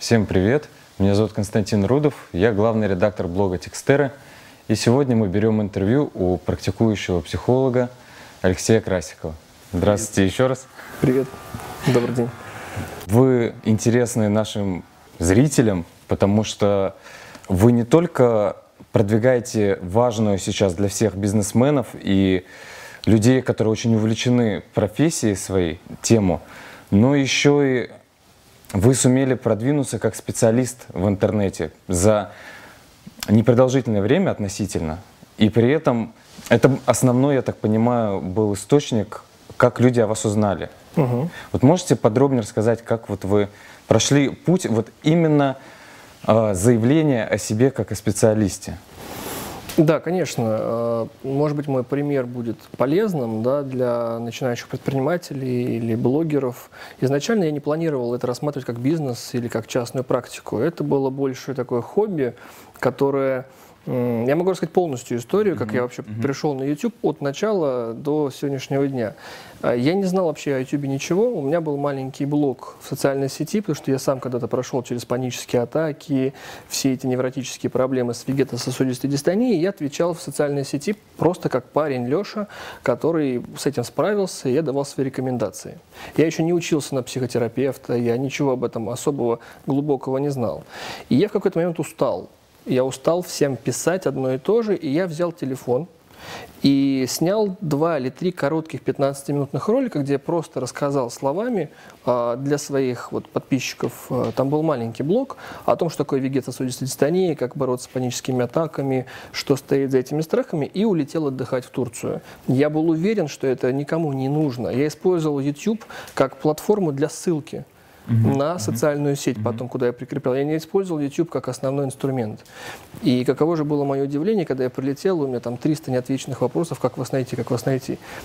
Всем привет! Меня зовут Константин Рудов, я главный редактор блога «Текстеры». И сегодня мы берем интервью у практикующего психолога Алексея Красикова. Здравствуйте еще раз. Привет. Добрый день. Вы интересны нашим зрителям, потому что вы не только продвигаете важную сейчас для всех бизнесменов и людей, которые очень увлечены профессией своей, тему, но еще и вы сумели продвинуться как специалист в интернете за непродолжительное время относительно. И при этом это основной, я так понимаю, был источник, как люди о вас узнали. Угу. Вот можете подробнее рассказать, как вот вы прошли путь вот именно заявления о себе как о специалисте? Да, конечно. Может быть, мой пример будет полезным, да, для начинающих предпринимателей или блогеров. Изначально я не планировал это рассматривать как бизнес или как частную практику. Это было больше такое хобби, которое... Я могу рассказать полностью историю, как я вообще пришел на YouTube от начала до сегодняшнего дня. Я не знал вообще о YouTube ничего, у меня был маленький блог в социальной сети, потому что я сам когда-то прошел через панические атаки, все эти невротические проблемы с вегетососудистой дистонией, и я отвечал в социальной сети просто как парень Леша, который с этим справился, и я давал свои рекомендации. Я еще не учился на психотерапевта, я ничего об этом особого глубокого не знал. И я в какой-то момент устал. Я устал всем писать одно и то же, и я взял телефон и снял 2 или 3 коротких 15-минутных ролика, где я просто рассказал словами для своих вот подписчиков, там был маленький блог о том, что такое вегетососудистая дистония, как бороться с паническими атаками, что стоит за этими страхами, и улетел отдыхать в Турцию. Я был уверен, что это никому не нужно. Я использовал YouTube как платформу для ссылки на социальную сеть, потом, куда я прикреплял. Я не использовал YouTube как основной инструмент. И каково же было мое удивление, когда я прилетел, у меня там 300 неотвеченных вопросов, как вас найти.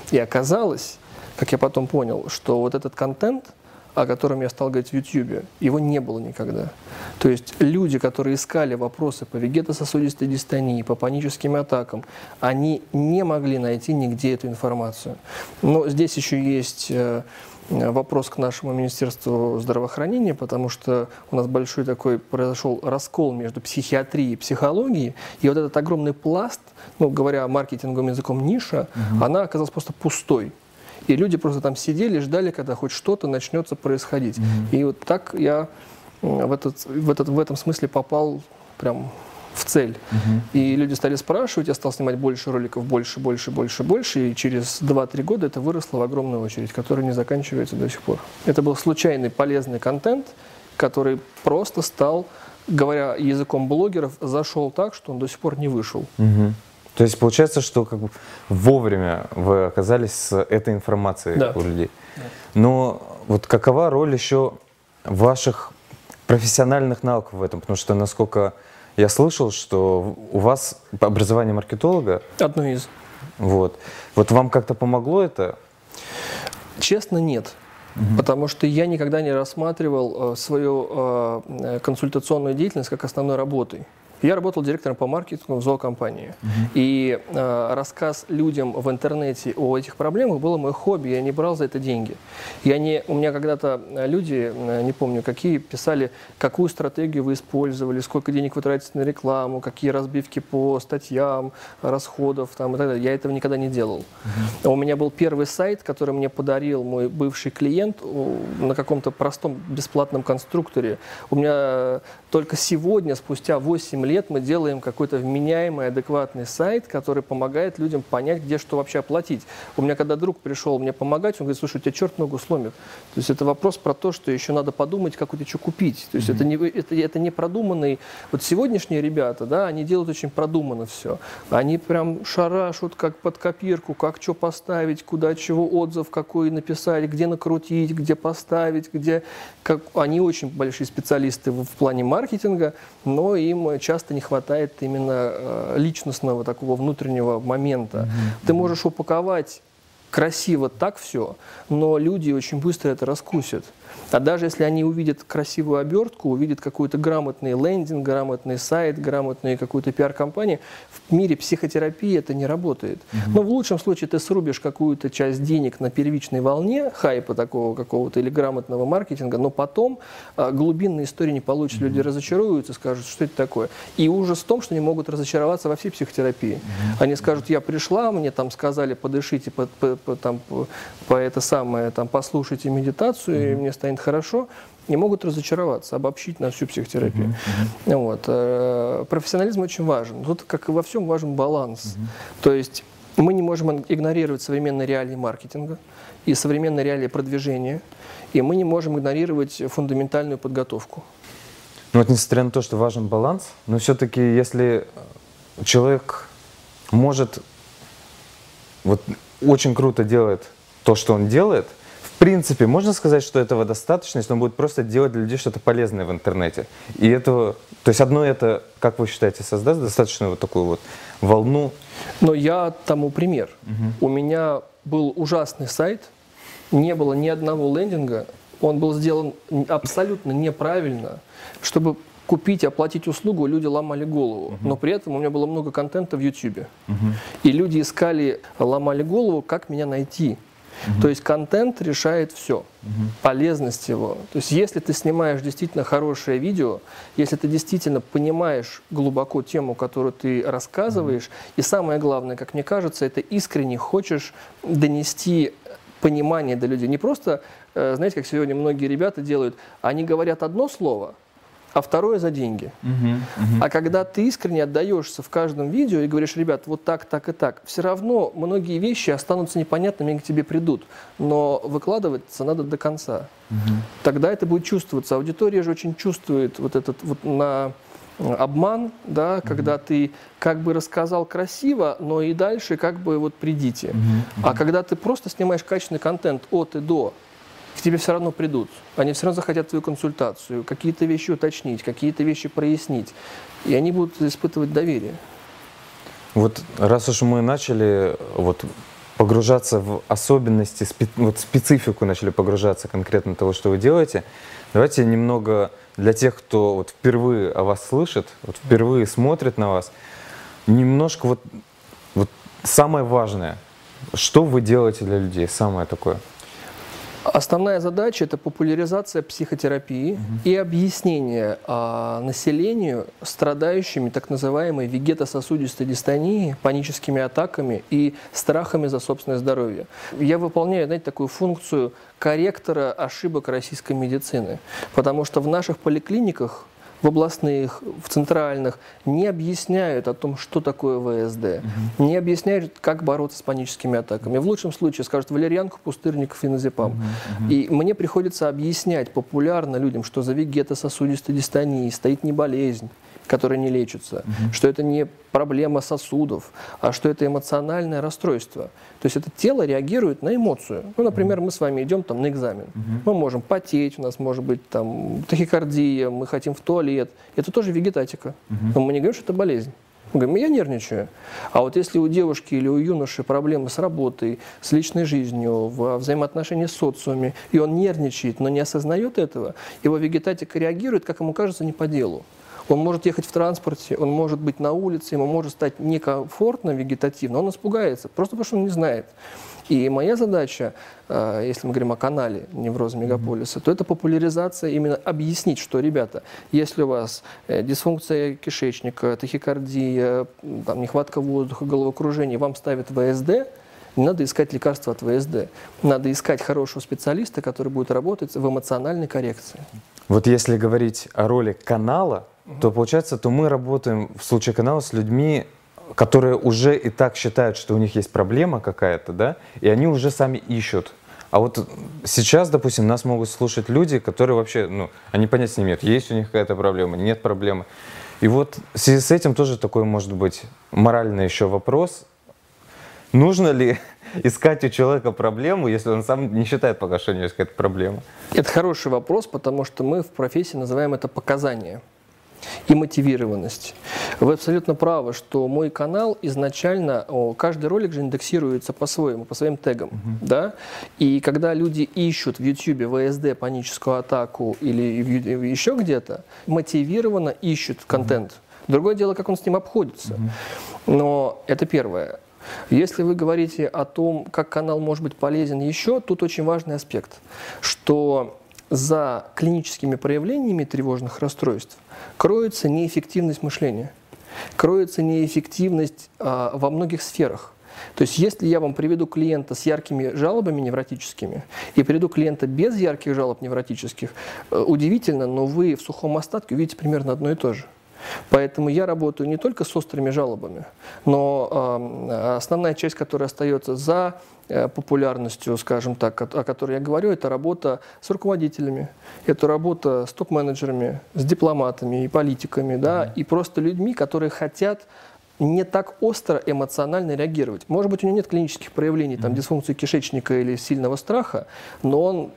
И оказалось, как я потом понял, что вот этот контент, о котором я стал говорить в YouTube, его не было никогда. То есть люди, которые искали вопросы по вегетососудистой дистонии, по паническим атакам, они не могли найти нигде эту информацию. Но здесь еще есть... вопрос к нашему Министерству здравоохранения, потому что у нас большой такой произошел раскол между психиатрией и психологией, и вот этот огромный пласт, ну, говоря маркетинговым языком, ниша, она оказалась просто пустой. И люди просто там сидели, ждали, когда хоть что-то начнется происходить. И вот так я в этом смысле попал прям... в цель. И люди стали спрашивать, я стал снимать больше роликов, больше, и через 2-3 года это выросло в огромную очередь, которая не заканчивается до сих пор. Это был случайный полезный контент, который просто стал, говоря языком блогеров, зашел так, что он до сих пор не вышел. То есть получается, что как бы вовремя вы оказались с этой информацией, да, у людей. Да. Но вот какова роль еще ваших профессиональных навыков в этом? Потому что насколько... Я слышал, что у вас образование маркетолога. Одно из. Вот. Вот вам как-то помогло это? Честно, нет. Потому что я никогда не рассматривал свою консультационную деятельность как основной работой. Я работал директором по маркетингу в зоокомпании. И рассказ людям в интернете о этих проблемах было мое хобби, я не брал за это деньги. У меня когда-то люди, не помню какие, писали, какую стратегию вы использовали, сколько денег вы тратите на рекламу, какие разбивки по статьям, расходов там, и так далее. Я этого никогда не делал. У меня был первый сайт, который мне подарил мой бывший клиент на каком-то простом бесплатном конструкторе. У меня только сегодня, спустя 8 лет, мы делаем какой-то вменяемый, адекватный сайт, который помогает людям понять, где что вообще оплатить. У меня когда друг пришел мне помогать, он говорит, слушай, у тебя черт ногу сломит. То есть это вопрос про то, что еще надо подумать, как у тебя что купить. То есть это не продуманный... Вот сегодняшние ребята, да, они делают очень продуманно все. Они прям шарашут как под копирку, как что поставить, куда чего отзыв какой написать, где накрутить, где поставить, где... Они очень большие специалисты в плане маркетинга, но им часто не хватает именно личностного такого внутреннего момента. Ты можешь упаковать красиво так все, но люди очень быстро это раскусят. А даже если они увидят красивую обертку, увидят какой-то грамотный лендинг, грамотный сайт, грамотную какую-то пиар-компанию, в мире психотерапии это не работает. Но в лучшем случае ты срубишь какую-то часть денег на первичной волне хайпа такого какого-то или грамотного маркетинга, но потом глубинные истории не получится. Люди разочаруются, скажут, что это такое. И ужас в том, что они могут разочароваться во всей психотерапии. Они скажут, я пришла, мне там сказали, подышите, послушайте медитацию, и мне станет хорошо, не могут разочароваться, обобщить на всю психотерапию. Вот. Профессионализм очень важен. Тут, как и во всем, важен баланс. То есть мы не можем игнорировать современные реалии маркетинга и современные реалии продвижения, и мы не можем игнорировать фундаментальную подготовку. Ну вот, несмотря на то, что важен баланс, но все-таки если человек может вот очень круто делает то, что он делает, в принципе, можно сказать, что этого достаточно, если он будет просто делать для людей что-то полезное в интернете. И этого, то есть одно это, как вы считаете, создаст достаточно вот такую вот волну? Но я тому пример. У меня был ужасный сайт, не было ни одного лендинга, он был сделан абсолютно неправильно, чтобы купить, оплатить услугу, люди ломали голову. Но при этом у меня было много контента в YouTube. И люди искали, ломали голову, как меня найти. То есть контент решает все, полезность его. То есть если ты снимаешь действительно хорошее видео, если ты действительно понимаешь глубоко тему, которую ты рассказываешь, и самое главное, как мне кажется, это искренне хочешь донести понимание до людей. Не просто, знаете, как сегодня многие ребята делают, они говорят одно слово, а второе за деньги. А когда ты искренне отдаешься в каждом видео и говоришь, ребят, вот так и так, все равно многие вещи останутся непонятными, к тебе придут, но выкладываться надо до конца. Тогда это будет чувствоваться. Аудитория же очень чувствует вот этот вот на обман, да, когда ты как бы рассказал красиво, но и дальше как бы вот придите. А когда ты просто снимаешь качественный контент от и до, к тебе все равно придут. Они все равно захотят твою консультацию, какие-то вещи уточнить, какие-то вещи прояснить. И они будут испытывать доверие. Вот раз уж мы начали вот погружаться в особенности, специфику начали погружаться конкретно того, что вы делаете, давайте немного для тех, кто вот впервые о вас слышит, вот впервые смотрит на вас, немножко вот самое важное, что вы делаете для людей, самое такое. Основная задача – это популяризация психотерапии и объяснение населению, страдающими так называемой вегетососудистой дистонии, паническими атаками и страхами за собственное здоровье. Я выполняю, знаете, такую функцию корректора ошибок российской медицины, потому что в наших поликлиниках, в областных, в центральных, не объясняют о том, что такое ВСД, не объясняют, как бороться с паническими атаками. В лучшом случае скажут валерьянку, пустырник, феназепам. И мне приходится объяснять популярно людям, что за вегетососудистой дистонией стоит не болезнь, которая не лечится, что это не проблема сосудов, а что это эмоциональное расстройство. То есть это тело реагирует на эмоцию. Ну, например, мы с вами идем там на экзамен. Мы можем потеть, у нас может быть там тахикардия, мы хотим в туалет. Это тоже вегетатика. Но мы не говорим, что это болезнь. Мы говорим, я нервничаю. А вот если у девушки или у юноши проблемы с работой, с личной жизнью, во взаимоотношениях с социумом, и он нервничает, но не осознает этого, его вегетатика реагирует, как ему кажется, не по делу. Он может ехать в транспорте, он может быть на улице, ему может стать некомфортно, вегетативно, он испугается, просто потому что он не знает. И моя задача, если мы говорим о канале «Невроз мегаполиса», то это популяризация, именно объяснить, что, ребята, если у вас дисфункция кишечника, тахикардия, там, нехватка воздуха, головокружение, вам ставят ВСД, не надо искать лекарства от ВСД, надо искать хорошего специалиста, который будет работать в эмоциональной коррекции. Вот если говорить о роли канала, то получается, то мы работаем в случае канала с людьми, которые уже и так считают, что у них есть проблема какая-то, да, и они уже сами ищут. А вот сейчас, допустим, нас могут слушать люди, которые вообще, ну, они понятия не имеют, есть у них какая-то проблема, нет проблемы. И вот в связи с этим тоже такой, может быть, моральный еще вопрос. Нужно ли искать у человека проблему, если он сам не считает пока, что у него есть какая-то проблема? Это хороший вопрос, потому что мы в профессии называем это показания. и мотивированность. Вы абсолютно правы, что мой канал изначально, каждый ролик же индексируется по-своему, по своим тегам. Да? И когда люди ищут в YouTube ВСД, паническую атаку или еще где-то, мотивированно ищут контент. Другое дело, как он с ним обходится. Но это первое. Если вы говорите о том, как канал может быть полезен еще, тут очень важный аспект, что за клиническими проявлениями тревожных расстройств кроется неэффективность мышления, кроется неэффективность во многих сферах. То есть если я вам приведу клиента с яркими жалобами невротическими и приведу клиента без ярких жалоб невротических, удивительно, но вы в сухом остатке увидите примерно одно и то же. Поэтому я работаю не только с острыми жалобами, но основная часть, которая остается за популярностью, скажем так, о которой я говорю, это работа с руководителями, это работа с топ-менеджерами, с дипломатами и политиками, да, и просто людьми, которые хотят не так остро эмоционально реагировать. Может быть, у него нет клинических проявлений, там, дисфункции кишечника или сильного страха, но он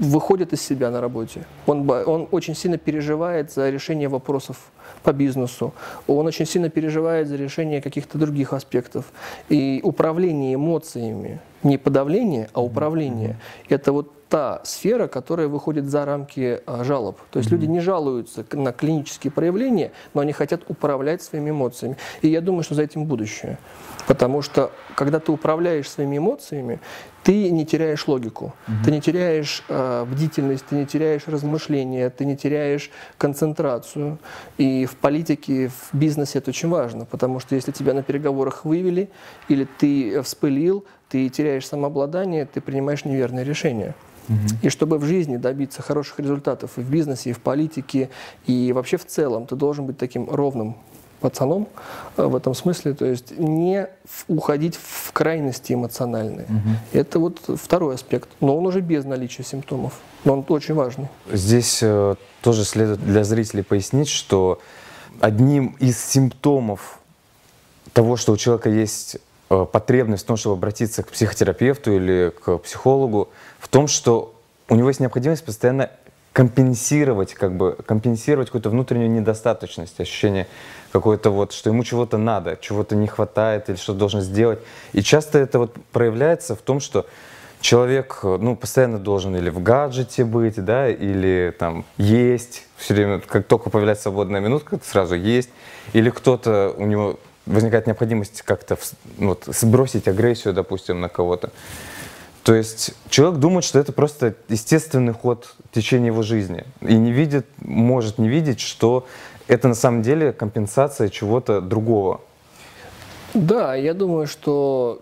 выходит из себя на работе. Он очень сильно переживает за решение вопросов по бизнесу. Он очень сильно переживает за решение каких-то других аспектов. И управление эмоциями, не подавление, а управление, это вот та сфера, которая выходит за рамки жалоб. То есть люди не жалуются на клинические проявления, но они хотят управлять своими эмоциями. И я думаю, что за этим будущее. Потому что, когда ты управляешь своими эмоциями, ты не теряешь логику, ты не теряешь бдительность, ты не теряешь размышления, ты не теряешь концентрацию. И в политике, в бизнесе это очень важно, потому что если тебя на переговорах вывели или ты вспылил, ты теряешь самообладание, ты принимаешь неверные решения. И чтобы в жизни добиться хороших результатов и в бизнесе, и в политике, и вообще в целом, ты должен быть таким ровным пацаном в этом смысле, то есть не уходить в крайности эмоциональные. Это вот второй аспект, но он уже без наличия симптомов, но он очень важный. Здесь тоже следует для зрителей пояснить, что одним из симптомов того, что у человека есть потребность в том, чтобы обратиться к психотерапевту или к психологу, в том, что у него есть необходимость постоянно компенсировать какую-то внутреннюю недостаточность, ощущение какое-то вот, что ему чего-то надо, чего-то не хватает или что-то должен сделать. И часто это вот проявляется в том, что человек, ну, постоянно должен или в гаджете быть, да, или там есть, все время, как только появляется свободная минутка, сразу есть, или кто-то, у него возникает необходимость как-то вот, сбросить агрессию, допустим, на кого-то. То есть человек думает, что это просто естественный ход в течение его жизни. И не видит, может не видеть, что это на самом деле компенсация чего-то другого. Да, я думаю, что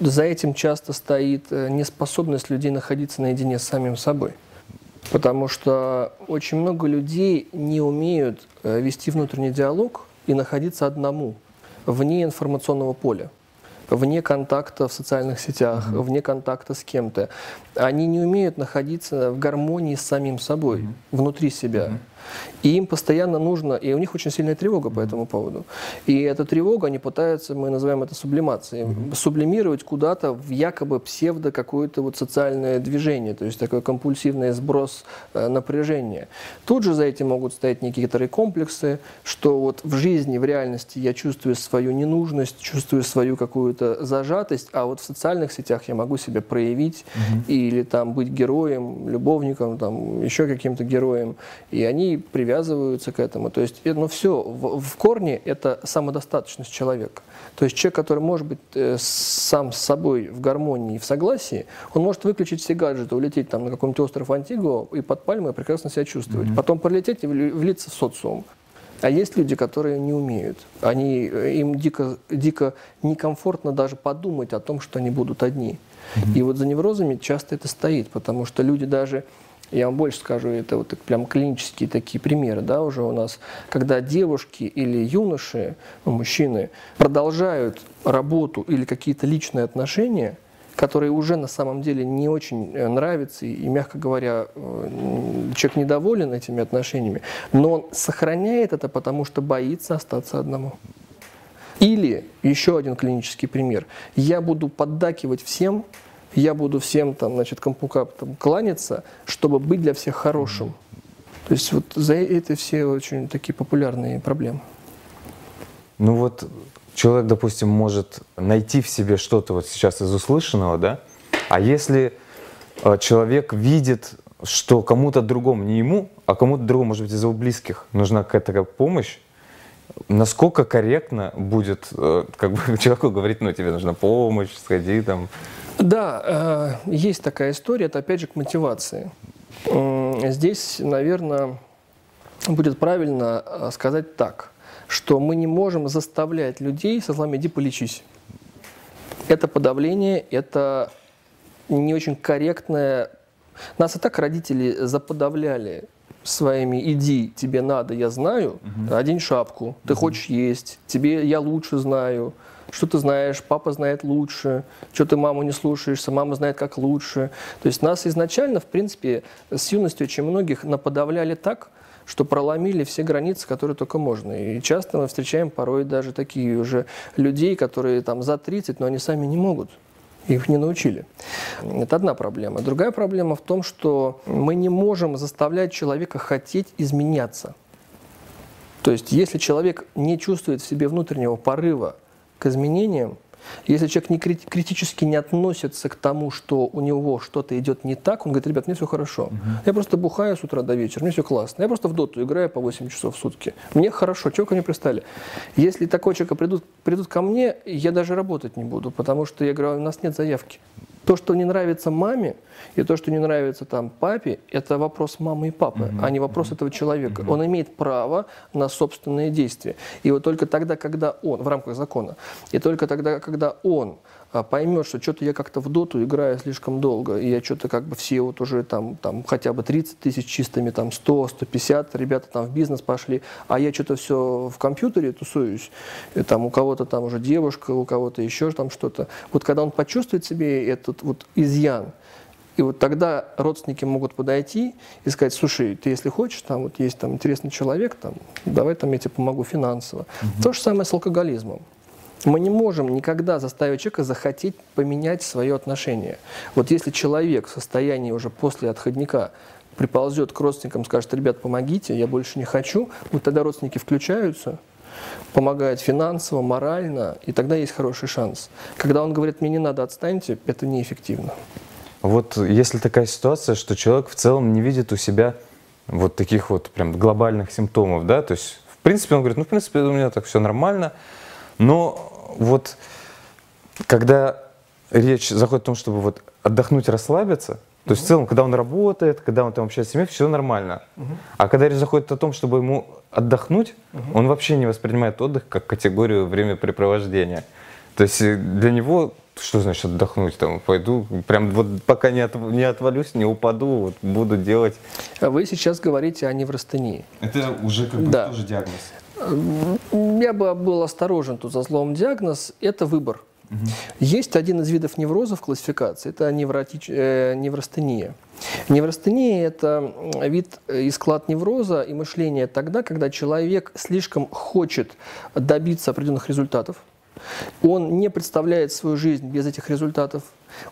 за этим часто стоит неспособность людей находиться наедине с самим собой. Потому что очень много людей не умеют вести внутренний диалог и находиться одному, вне информационного поля, вне контакта в социальных сетях, вне контакта с кем-то. Они не умеют находиться в гармонии с самим собой, внутри себя. И им постоянно нужно, и у них очень сильная тревога по этому поводу. И эта тревога, они пытаются, мы называем это сублимацией, сублимировать куда-то в якобы псевдо какое-то вот социальное движение, то есть такой компульсивный сброс напряжения. Тут же за этим могут стоять некоторые комплексы, что вот в жизни, в реальности я чувствую свою ненужность, чувствую свою какую-то зажатость, а вот в социальных сетях я могу себя проявить или там быть героем, любовником, там еще каким-то героем. И они привязываются к этому. То есть, ну, все в корне — это самодостаточность человека. То есть человек, который может быть сам с собой в гармонии, в согласии, он может выключить все гаджеты, улететь там на какой-нибудь остров Антигуа и под пальмой прекрасно себя чувствовать. Потом прилететь и влиться в социум. А есть люди, которые не умеют. Им дико некомфортно даже подумать о том, что они будут одни. И вот за неврозами часто это стоит, потому что люди даже... Я вам больше скажу, это вот прям клинические такие примеры, да, уже у нас, когда девушки или юноши, мужчины продолжают работу или какие-то личные отношения, которые уже на самом деле не очень нравятся, и, мягко говоря, человек недоволен этими отношениями, но он сохраняет это, потому что боится остаться одному. Или еще один клинический пример. Я буду поддакивать всем, я буду всем там, значит, кампука там кланяться, чтобы быть для всех хорошим. То есть вот за это все очень такие популярные проблемы. Ну вот человек, допустим, может найти в себе что-то вот сейчас из услышанного, да? А если человек видит, что кому-то другому, не ему, а кому-то другому, может быть, из его близких нужна какая-то помощь, насколько корректно будет как бы, человеку говорить, ну, тебе нужна помощь, сходи там? Да, есть такая история, это опять же к мотивации. Здесь, наверное, будет правильно сказать так, что мы не можем заставлять людей со словами «иди полечись». Это подавление, это не очень корректное. Нас и так родители заподавляли своими «иди, тебе надо, я знаю, одень шапку, ты хочешь есть, тебе я лучше знаю». Что ты знаешь, папа знает лучше, что ты маму не слушаешься, мама знает, как лучше. То есть нас изначально, в принципе, с юностью очень многих наподавляли так, что проломили все границы, которые только можно. И часто мы встречаем порой даже такие уже людей, которые там за 30, но они сами не могут. Их не научили. Это одна проблема. Другая проблема в том, что мы не можем заставлять человека хотеть изменяться. То есть если человек не чувствует в себе внутреннего порыва к изменениям, если человек не критически не относится к тому, что у него что-то идет не так, он говорит: ребят, мне все хорошо. Я просто бухаю с утра до вечера, мне все классно. Я просто в доту играю по 8 часов в сутки. Мне хорошо, чего ко мне пристали? Если такого человека придут ко мне, я даже работать не буду, потому что я говорю: у нас нет заявки. То, что не нравится маме, и то, что не нравится там папе, это вопрос мамы и папы, а не вопрос этого человека. Он имеет право на собственные действия. И вот только тогда, когда он, в рамках закона, и только тогда, когда он поймет, что что-то я как-то в доту играю слишком долго, и я что-то как бы все вот уже там хотя бы 30 тысяч чистыми, там 100, 150, ребята там в бизнес пошли, а я что-то все в компьютере тусуюсь, и там у кого-то там уже девушка, у кого-то еще там что-то. Вот когда он почувствует себе этот вот изъян, и вот тогда родственники могут подойти и сказать: слушай, ты если хочешь, там вот есть там интересный человек, там, давай там я тебе помогу финансово. То же самое с алкоголизмом. Мы не можем никогда заставить человека захотеть поменять свое отношение. Вот если человек в состоянии уже после отходника приползет к родственникам, скажет: ребят, помогите, я больше не хочу, вот тогда родственники включаются, помогают финансово, морально, и тогда есть хороший шанс. Когда он говорит: мне не надо, отстаньте, это неэффективно. Вот если такая ситуация, что человек в целом не видит у себя вот таких вот прям глобальных симптомов, да, то есть в принципе он говорит: ну в принципе у меня так все нормально. Но вот когда речь заходит о том, чтобы вот отдохнуть, расслабиться, то есть в целом, когда он работает, когда он там общается с семьей, все нормально. А когда речь заходит о том, чтобы ему отдохнуть, он вообще не воспринимает отдых как категорию времяпрепровождения. То есть для него, что значит отдохнуть, там, пойду, прям вот пока не отвалюсь, не упаду, вот буду делать. Вы сейчас говорите о неврастении. Это уже как бы тоже диагноз. Я бы был осторожен тут за словом диагноз. Это выбор. Есть один из видов неврозов в классификации. Это неврастения. Неврастения – это вид и склад невроза и мышления тогда, когда человек слишком хочет добиться определенных результатов. Он не представляет свою жизнь без этих результатов.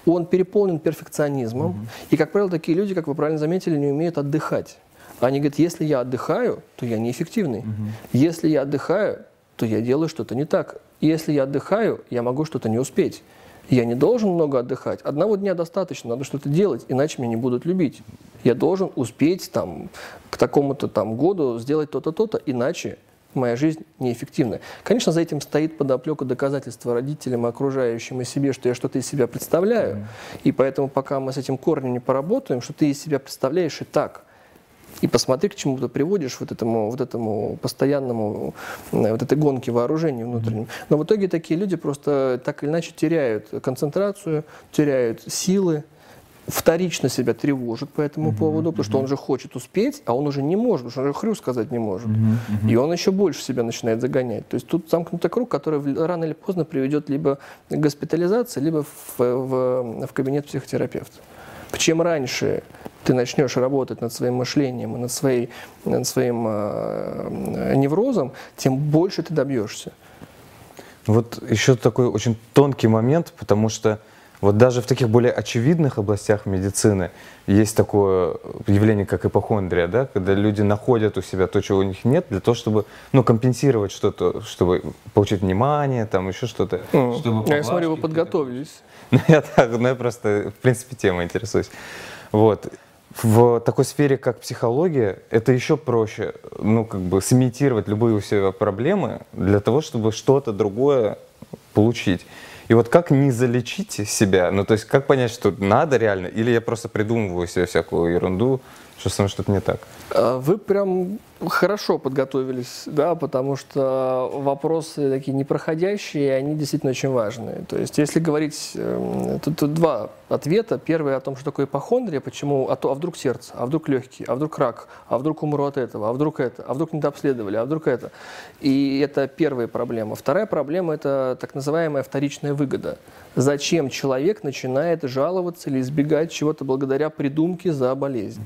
Он переполнен перфекционизмом. И, как правило, такие люди, как вы правильно заметили, не умеют отдыхать. Они говорят: если я отдыхаю, то я неэффективный. Если я отдыхаю, то я делаю что-то не так. Если я отдыхаю, я могу что-то не успеть. Я не должен много отдыхать. Одного дня достаточно, надо что-то делать, иначе меня не будут любить. Я должен успеть там, к такому-то там году сделать то-то, то-то, иначе моя жизнь неэффективна. Конечно, за этим стоит подоплека доказательства родителям, окружающим и себе, что я что-то из себя представляю. И поэтому пока мы с этим корнем не поработаем, что ты из себя представляешь и так. И посмотри, к чему ты приводишь вот этому постоянному, вот этой гонке вооружений внутренним. Но в итоге такие люди просто так или иначе теряют концентрацию, теряют силы, вторично себя тревожат по этому поводу, потому что он же хочет успеть, а он уже не может, потому что он же хрю сказать не может. И он еще больше себя начинает загонять. То есть тут замкнутый круг, который рано или поздно приведет либо к госпитализации, либо в кабинет психотерапевта. Чем раньше ты начнешь работать над своим мышлением и над своим неврозом, тем больше ты добьешься. Вот еще такой очень тонкий момент, потому что Вот даже в таких более очевидных областях медицины есть такое явление, как ипохондрия, да, когда люди находят у себя то, чего у них нет, для того, чтобы, ну, компенсировать что-то, чтобы получить внимание, там еще что-то. Я смотрю, вы подготовились. Я просто, в принципе, темой интересуюсь. Вот. В такой сфере, как психология, это еще проще, ну, как бы сымитировать любые у себя проблемы для того, чтобы что-то другое получить. И вот как не залечить себя, ну, то есть как понять, что надо реально, или я просто придумываю себе всякую ерунду, что со мной что-то не так? Вы прям хорошо подготовились, да, потому что вопросы такие непроходящие, они действительно очень важные. То есть если говорить, тут два ответа. Первый о том, что такое ипохондрия, почему, а вдруг сердце, а вдруг легкие, а вдруг рак, а вдруг умру от этого, а вдруг это, а вдруг недообследовали, а вдруг это. И это первая проблема. Вторая проблема – это так называемая вторичная выгода. Зачем человек начинает жаловаться или избегать чего-то благодаря придумке за болезнь?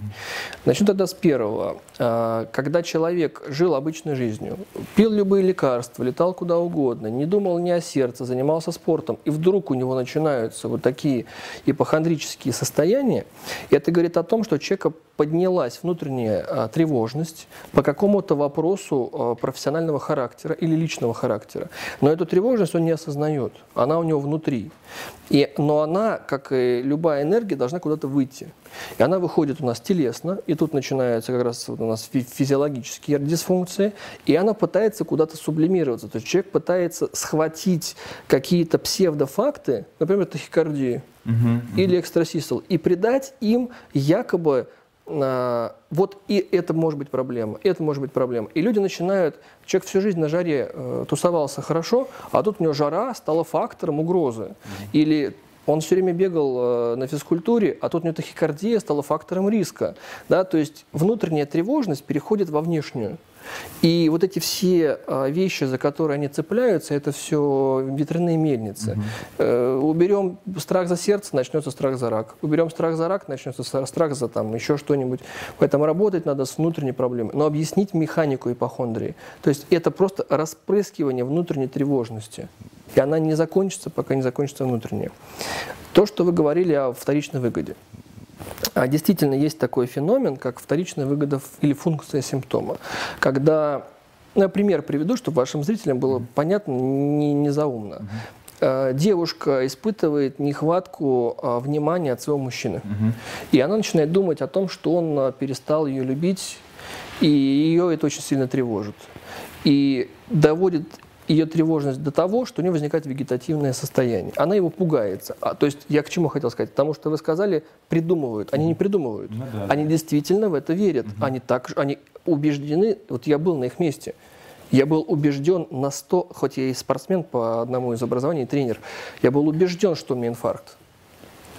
Начну тогда с первого. Когда человек жил обычной жизнью, пил любые лекарства, летал куда угодно, не думал ни о сердце, занимался спортом, и вдруг у него начинаются вот такие ипохондрические состояния, это говорит о том, что у человека поднялась внутренняя тревожность по какому-то вопросу профессионального характера или личного характера. Но эту тревожность он не осознает, она у него внутри. Но она, как и любая энергия, должна куда-то выйти. И она выходит у нас телесно, и тут начинаются как раз у нас физиологические дисфункции, и она пытается куда-то сублимироваться. То есть человек пытается схватить какие-то псевдофакты, например, тахикардии или экстрасистол, и придать им якобы вот и это может быть проблема, это может быть проблема. И люди начинают, человек всю жизнь на жаре тусовался хорошо, а тут у него жара стала фактором угрозы. Или он все время бегал на физкультуре, а тут у него тахикардия стала фактором риска. Да? То есть внутренняя тревожность переходит во внешнюю. И вот эти все вещи, за которые они цепляются, это все ветряные мельницы. Уберем страх за сердце, начнется страх за рак. Уберем страх за рак, начнется страх за там еще что-нибудь. Поэтому работать надо с внутренней проблемой. Но объяснить механику ипохондрии. То есть это просто распрыскивание внутренней тревожности. И она не закончится, пока не закончится внутренняя. То, что вы говорили о вторичной выгоде. Действительно, есть такой феномен, как вторичная выгода или функция симптома. Когда, ну, я пример приведу, чтобы вашим зрителям было понятно, не заумно. Девушка испытывает нехватку внимания от своего мужчины. И она начинает думать о том, что он перестал ее любить, и ее это очень сильно тревожит. И доводит ее тревожность до того, что у нее возникает вегетативное состояние. Она его пугается. То есть я к чему хотел сказать? Потому что вы сказали, придумывают. Они не придумывают. Ну, да, они действительно в это верят. Они убеждены. Вот я был на их месте. Я был убежден на 100, хоть я и спортсмен по одному из образований, тренер, я был убежден, что у меня инфаркт.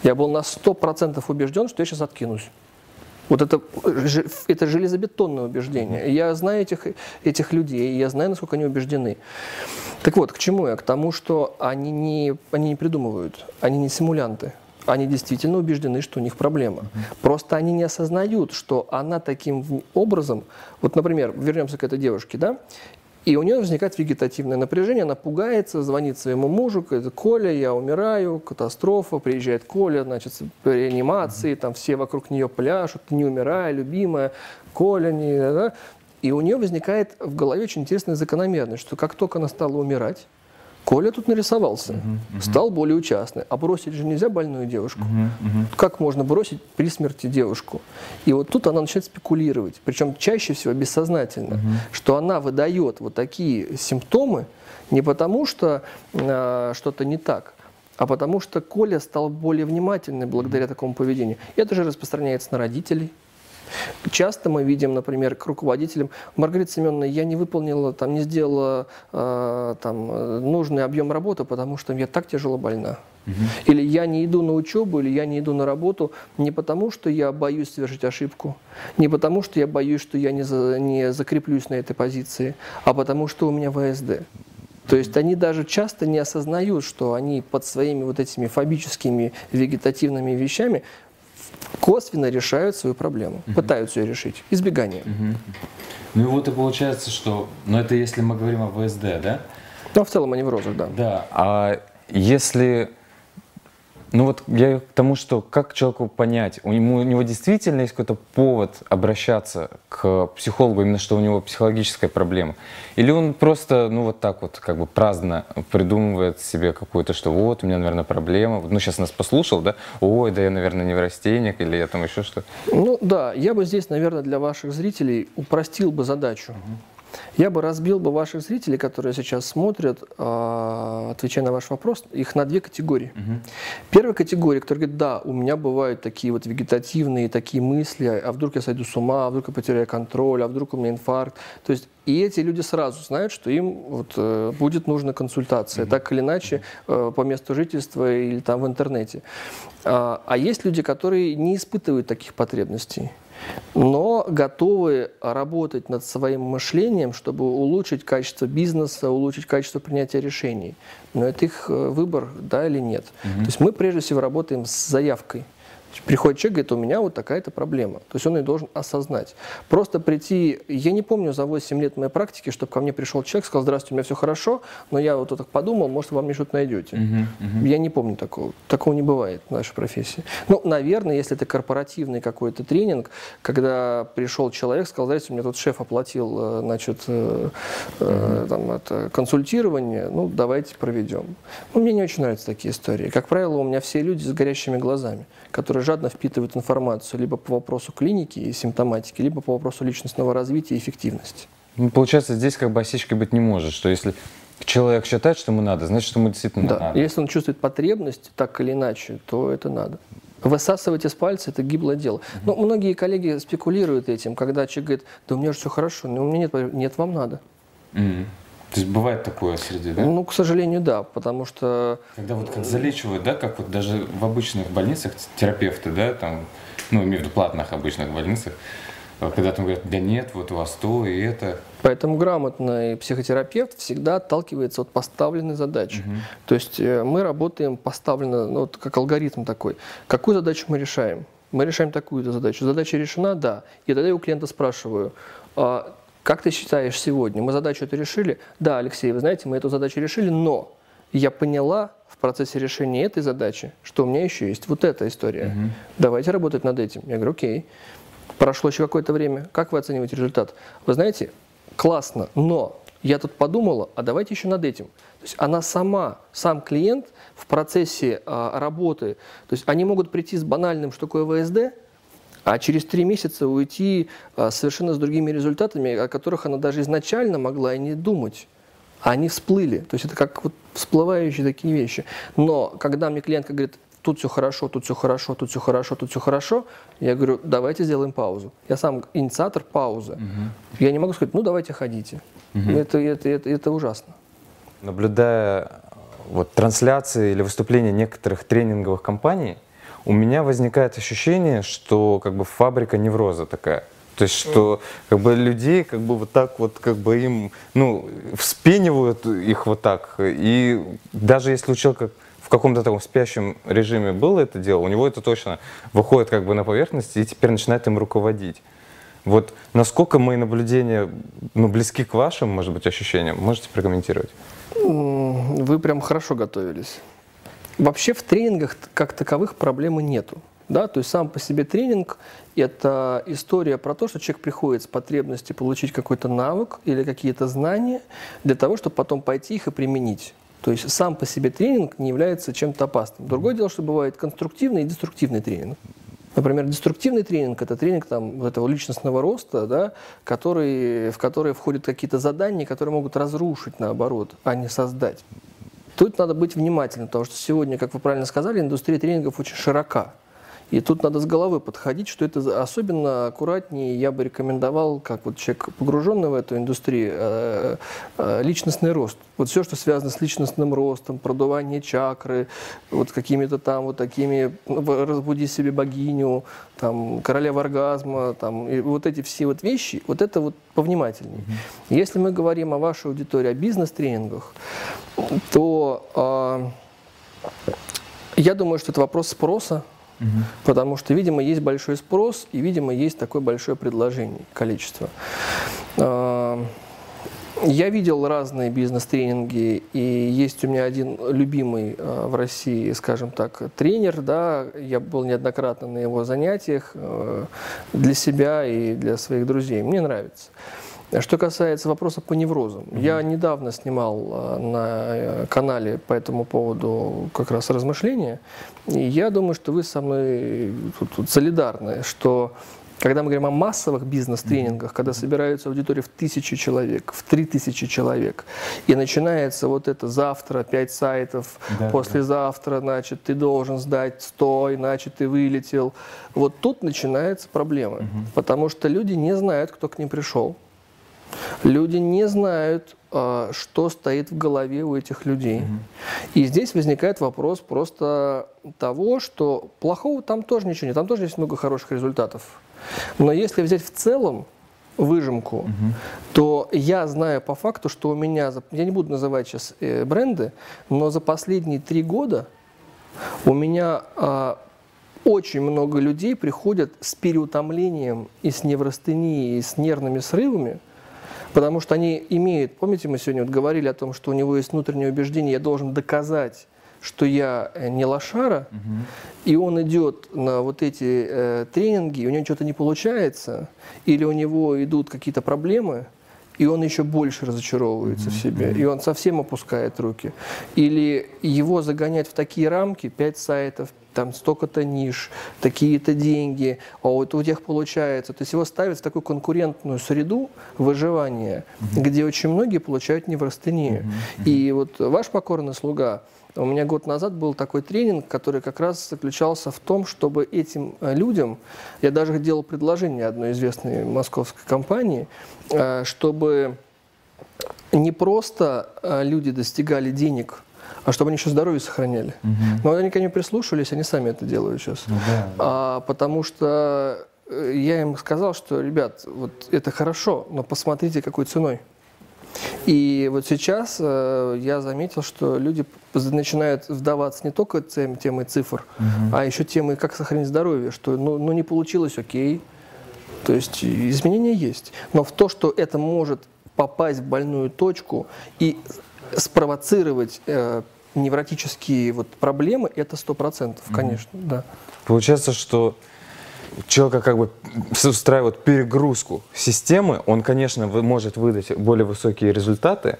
Я был на 100% убежден, что я сейчас откинусь. Вот это железобетонное убеждение. Я знаю этих людей, я знаю, насколько они убеждены. Так вот, к чему я? К тому, что они не придумывают, они не симулянты. Они действительно убеждены, что у них проблема. Просто они не осознают, что она таким образом... Вот, например, вернемся к этой девушке, да? И у нее возникает вегетативное напряжение, она пугается, звонит своему мужу, говорит: «Коля, я умираю, катастрофа», приезжает Коля, значит, в реанимации, там все вокруг нее пляшут, не умирай, любимая, Коля, не... Да? И у нее возникает в голове очень интересная закономерность, что как только она стала умирать, Коля тут нарисовался, стал более участный. А бросить же нельзя больную девушку. Как можно бросить при смерти девушку? И вот тут она начинает спекулировать, причем чаще всего бессознательно, что она выдает вот такие симптомы не потому, что что-то не так, а потому что Коля стал более внимательным благодаря такому поведению. И это же распространяется на родителей. Часто мы видим, например, к руководителям: «Маргарита Семеновна, я не выполнила, там, не сделала нужный объем работы, потому что я так тяжело больна». Или «я не иду на учебу, или я не иду на работу не потому, что я боюсь совершить ошибку, не потому, что я боюсь, что я не закреплюсь на этой позиции, а потому, что у меня ВСД». То есть они даже часто не осознают, что они под своими вот этими фобическими вегетативными вещами косвенно решают свою проблему, пытаются ее решить. Избегание. Ну и вот и получается, что... Ну это если мы говорим о ВСД, да? Ну в целом о неврозах, да. Да. А если Ну вот я к тому, что как человеку понять, у него действительно есть какой-то повод обращаться к психологу, именно что у него психологическая проблема, или он просто, ну вот так вот, как бы праздно придумывает себе какую-то, что вот, у меня, наверное, проблема, ну сейчас нас послушал, да, ой, да я, наверное, неврастенник, или я там еще что-то. Ну да, я бы здесь, наверное, для ваших зрителей упростил бы задачу. Я бы разбил бы ваших зрителей, которые сейчас смотрят, отвечая на ваш вопрос, их на две категории. Первая категория, которая говорит, да, у меня бывают такие вот вегетативные такие мысли, а вдруг я сойду с ума, а вдруг я потеряю контроль, а вдруг у меня инфаркт. То есть и эти люди сразу знают, что им вот, будет нужна консультация, так или иначе, по месту жительства или там в интернете. А есть люди, которые не испытывают таких потребностей, но готовы работать над своим мышлением, чтобы улучшить качество бизнеса, улучшить качество принятия решений. Но это их выбор, да или нет. То есть мы прежде всего работаем с заявкой. Приходит человек, говорит, у меня вот такая-то проблема. То есть он ее должен осознать. Просто прийти, я не помню за 8 лет моей практики, чтобы ко мне пришел человек, сказал, здравствуйте, у меня все хорошо, но я вот так подумал, может, вам мне что-то найдете. Я не помню такого. Такого не бывает в нашей профессии. Ну, наверное, если это корпоративный какой-то тренинг, когда пришел человек, сказал, здравствуйте, у меня тут шеф оплатил, значит, там, это, консультирование, ну, давайте проведем. Ну, мне не очень нравятся такие истории. Как правило, у меня все люди с горящими глазами, которые жадно впитывают информацию либо по вопросу клиники и симптоматики, либо по вопросу личностного развития и эффективности. Ну, получается, здесь как бы осечки быть не может, что если человек считает, что ему надо, значит, ему действительно надо. Если он чувствует потребность так или иначе, то это надо. Высасывать из пальца – это гиблое дело. Но многие коллеги спекулируют этим, когда человек говорит, да у меня же все хорошо, но у меня нет потребности. Нет, вам надо. То есть бывает такое среди, да? Ну, к сожалению, да, потому что… Когда вот как залечивают, да, как вот даже в обычных больницах терапевты, да, там, ну, имею в виду платных обычных больницах, когда там говорят, да нет, вот у вас то и это. Поэтому грамотный психотерапевт всегда отталкивается от поставленной задачи. То есть мы работаем поставленно, ну, вот как алгоритм такой. Какую задачу мы решаем? Мы решаем такую-то задачу. Задача решена, да. И тогда я у клиента спрашиваю… Как ты считаешь сегодня? Мы задачу эту решили? Да, Алексей, вы знаете, мы эту задачу решили, но я поняла в процессе решения этой задачи, что у меня еще есть вот эта история. Давайте работать над этим. Я говорю, окей. Прошло еще какое-то время. Как вы оцениваете результат? Вы знаете, классно, но я тут подумала, а давайте еще над этим. То есть она сама, сам клиент в процессе работы, то есть они могут прийти с банальным, что такое ВСД, а через 3 месяца уйти совершенно с другими результатами, о которых она даже изначально могла и не думать. А они всплыли. То есть это как вот всплывающие такие вещи. Но когда мне клиентка говорит, тут все хорошо, тут все хорошо, тут все хорошо, тут все хорошо, я говорю, давайте сделаем паузу. Я сам инициатор паузы. Я не могу сказать, ну давайте ходите. Это ужасно. Наблюдая вот трансляции или выступления некоторых тренинговых компаний, у меня возникает ощущение, что как бы фабрика невроза такая. То есть, что как бы людей как бы вот так вот как бы им, ну, вспенивают их вот так. И даже если у человека в каком-то таком спящем режиме было это дело, у него это точно выходит как бы на поверхность и теперь начинает им руководить. Вот насколько мои наблюдения, ну, близки к вашим, может быть, ощущениям, можете прокомментировать? Вы прям хорошо готовились. Вообще в тренингах как таковых проблемы нету. Да? То есть сам по себе тренинг – это история про то, что человек приходит с потребностью получить какой-то навык или какие-то знания для того, чтобы потом пойти их и применить. То есть сам по себе тренинг не является чем-то опасным. Другое дело, что бывает конструктивный и деструктивный тренинг. Например, деструктивный тренинг – это тренинг там, вот этого личностного роста, да, в который входят какие-то задания, которые могут разрушить, наоборот, а не создать. Тут надо быть внимательным, потому что сегодня, как вы правильно сказали, индустрия тренингов очень широка. И тут надо с головы подходить, что это особенно аккуратнее. Я бы рекомендовал, как вот человек, погруженный в эту индустрию, личностный рост. Вот все, что связано с личностным ростом, продувание чакры, вот какими-то там вот такими, разбуди себе богиню, там, королева оргазма, там, и вот эти все вот вещи, вот это вот повнимательнее. Если мы говорим о вашей аудитории, о бизнес-тренингах, то я думаю, что это вопрос спроса, потому что, видимо, есть большой спрос и, видимо, есть такое большое предложение, количество. Я видел разные бизнес-тренинги, и есть у меня один любимый в России, скажем так, тренер, да, я был неоднократно на его занятиях для себя и для своих друзей, мне нравится. Что касается вопроса по неврозам, я недавно снимал на канале по этому поводу как раз размышления, и я думаю, что вы со мной тут солидарны, что когда мы говорим о массовых бизнес-тренингах, когда собираются аудитории в 1000 человек, в 3000 человек, и начинается вот это завтра 5 сайтов, да, послезавтра, значит, ты должен сдать 100, иначе ты вылетел. Вот тут начинается проблема, потому что люди не знают, кто к ним пришел. Люди не знают, что стоит в голове у этих людей. И здесь возникает вопрос просто того, что плохого там тоже ничего нет, там тоже есть много хороших результатов. Но если взять в целом выжимку, то я знаю по факту, что у меня, я не буду называть сейчас бренды, но за последние 3 года у меня очень много людей приходят с переутомлением и с неврастенией, и с нервными срывами. Потому что они имеют, помните, мы сегодня вот говорили о том, что у него есть внутреннее убеждение, я должен доказать, что я не лошара, и он идет на вот эти тренинги, и у него что-то не получается, или у него идут какие-то проблемы, и он еще больше разочаровывается в себе, и он совсем опускает руки. Или его загонять в такие рамки, 5 сайтов, там столько-то ниш, такие-то деньги, а вот у тех получается. То есть его ставят в такую конкурентную среду выживания, где очень многие получают неврастению. И вот ваш покорный слуга, у меня год назад был такой тренинг, который как раз заключался в том, чтобы этим людям, я даже делал предложение одной известной московской компании, чтобы не просто люди достигали денег, а чтобы они еще здоровье сохраняли. Но они ко мне прислушались, они сами это делают сейчас. Потому что я им сказал, что, ребят, вот это хорошо, но посмотрите, какой ценой. И вот сейчас я заметил, что люди начинают вдаваться не только темой цифр, а еще темой, как сохранить здоровье, что ну не получилось, окей. То есть изменения есть. Но в то, что это может попасть в больную точку и спровоцировать невротические вот проблемы, это 100%, конечно, да. Получается, что человека как бы устраивает перегрузку системы, он, конечно, может выдать более высокие результаты,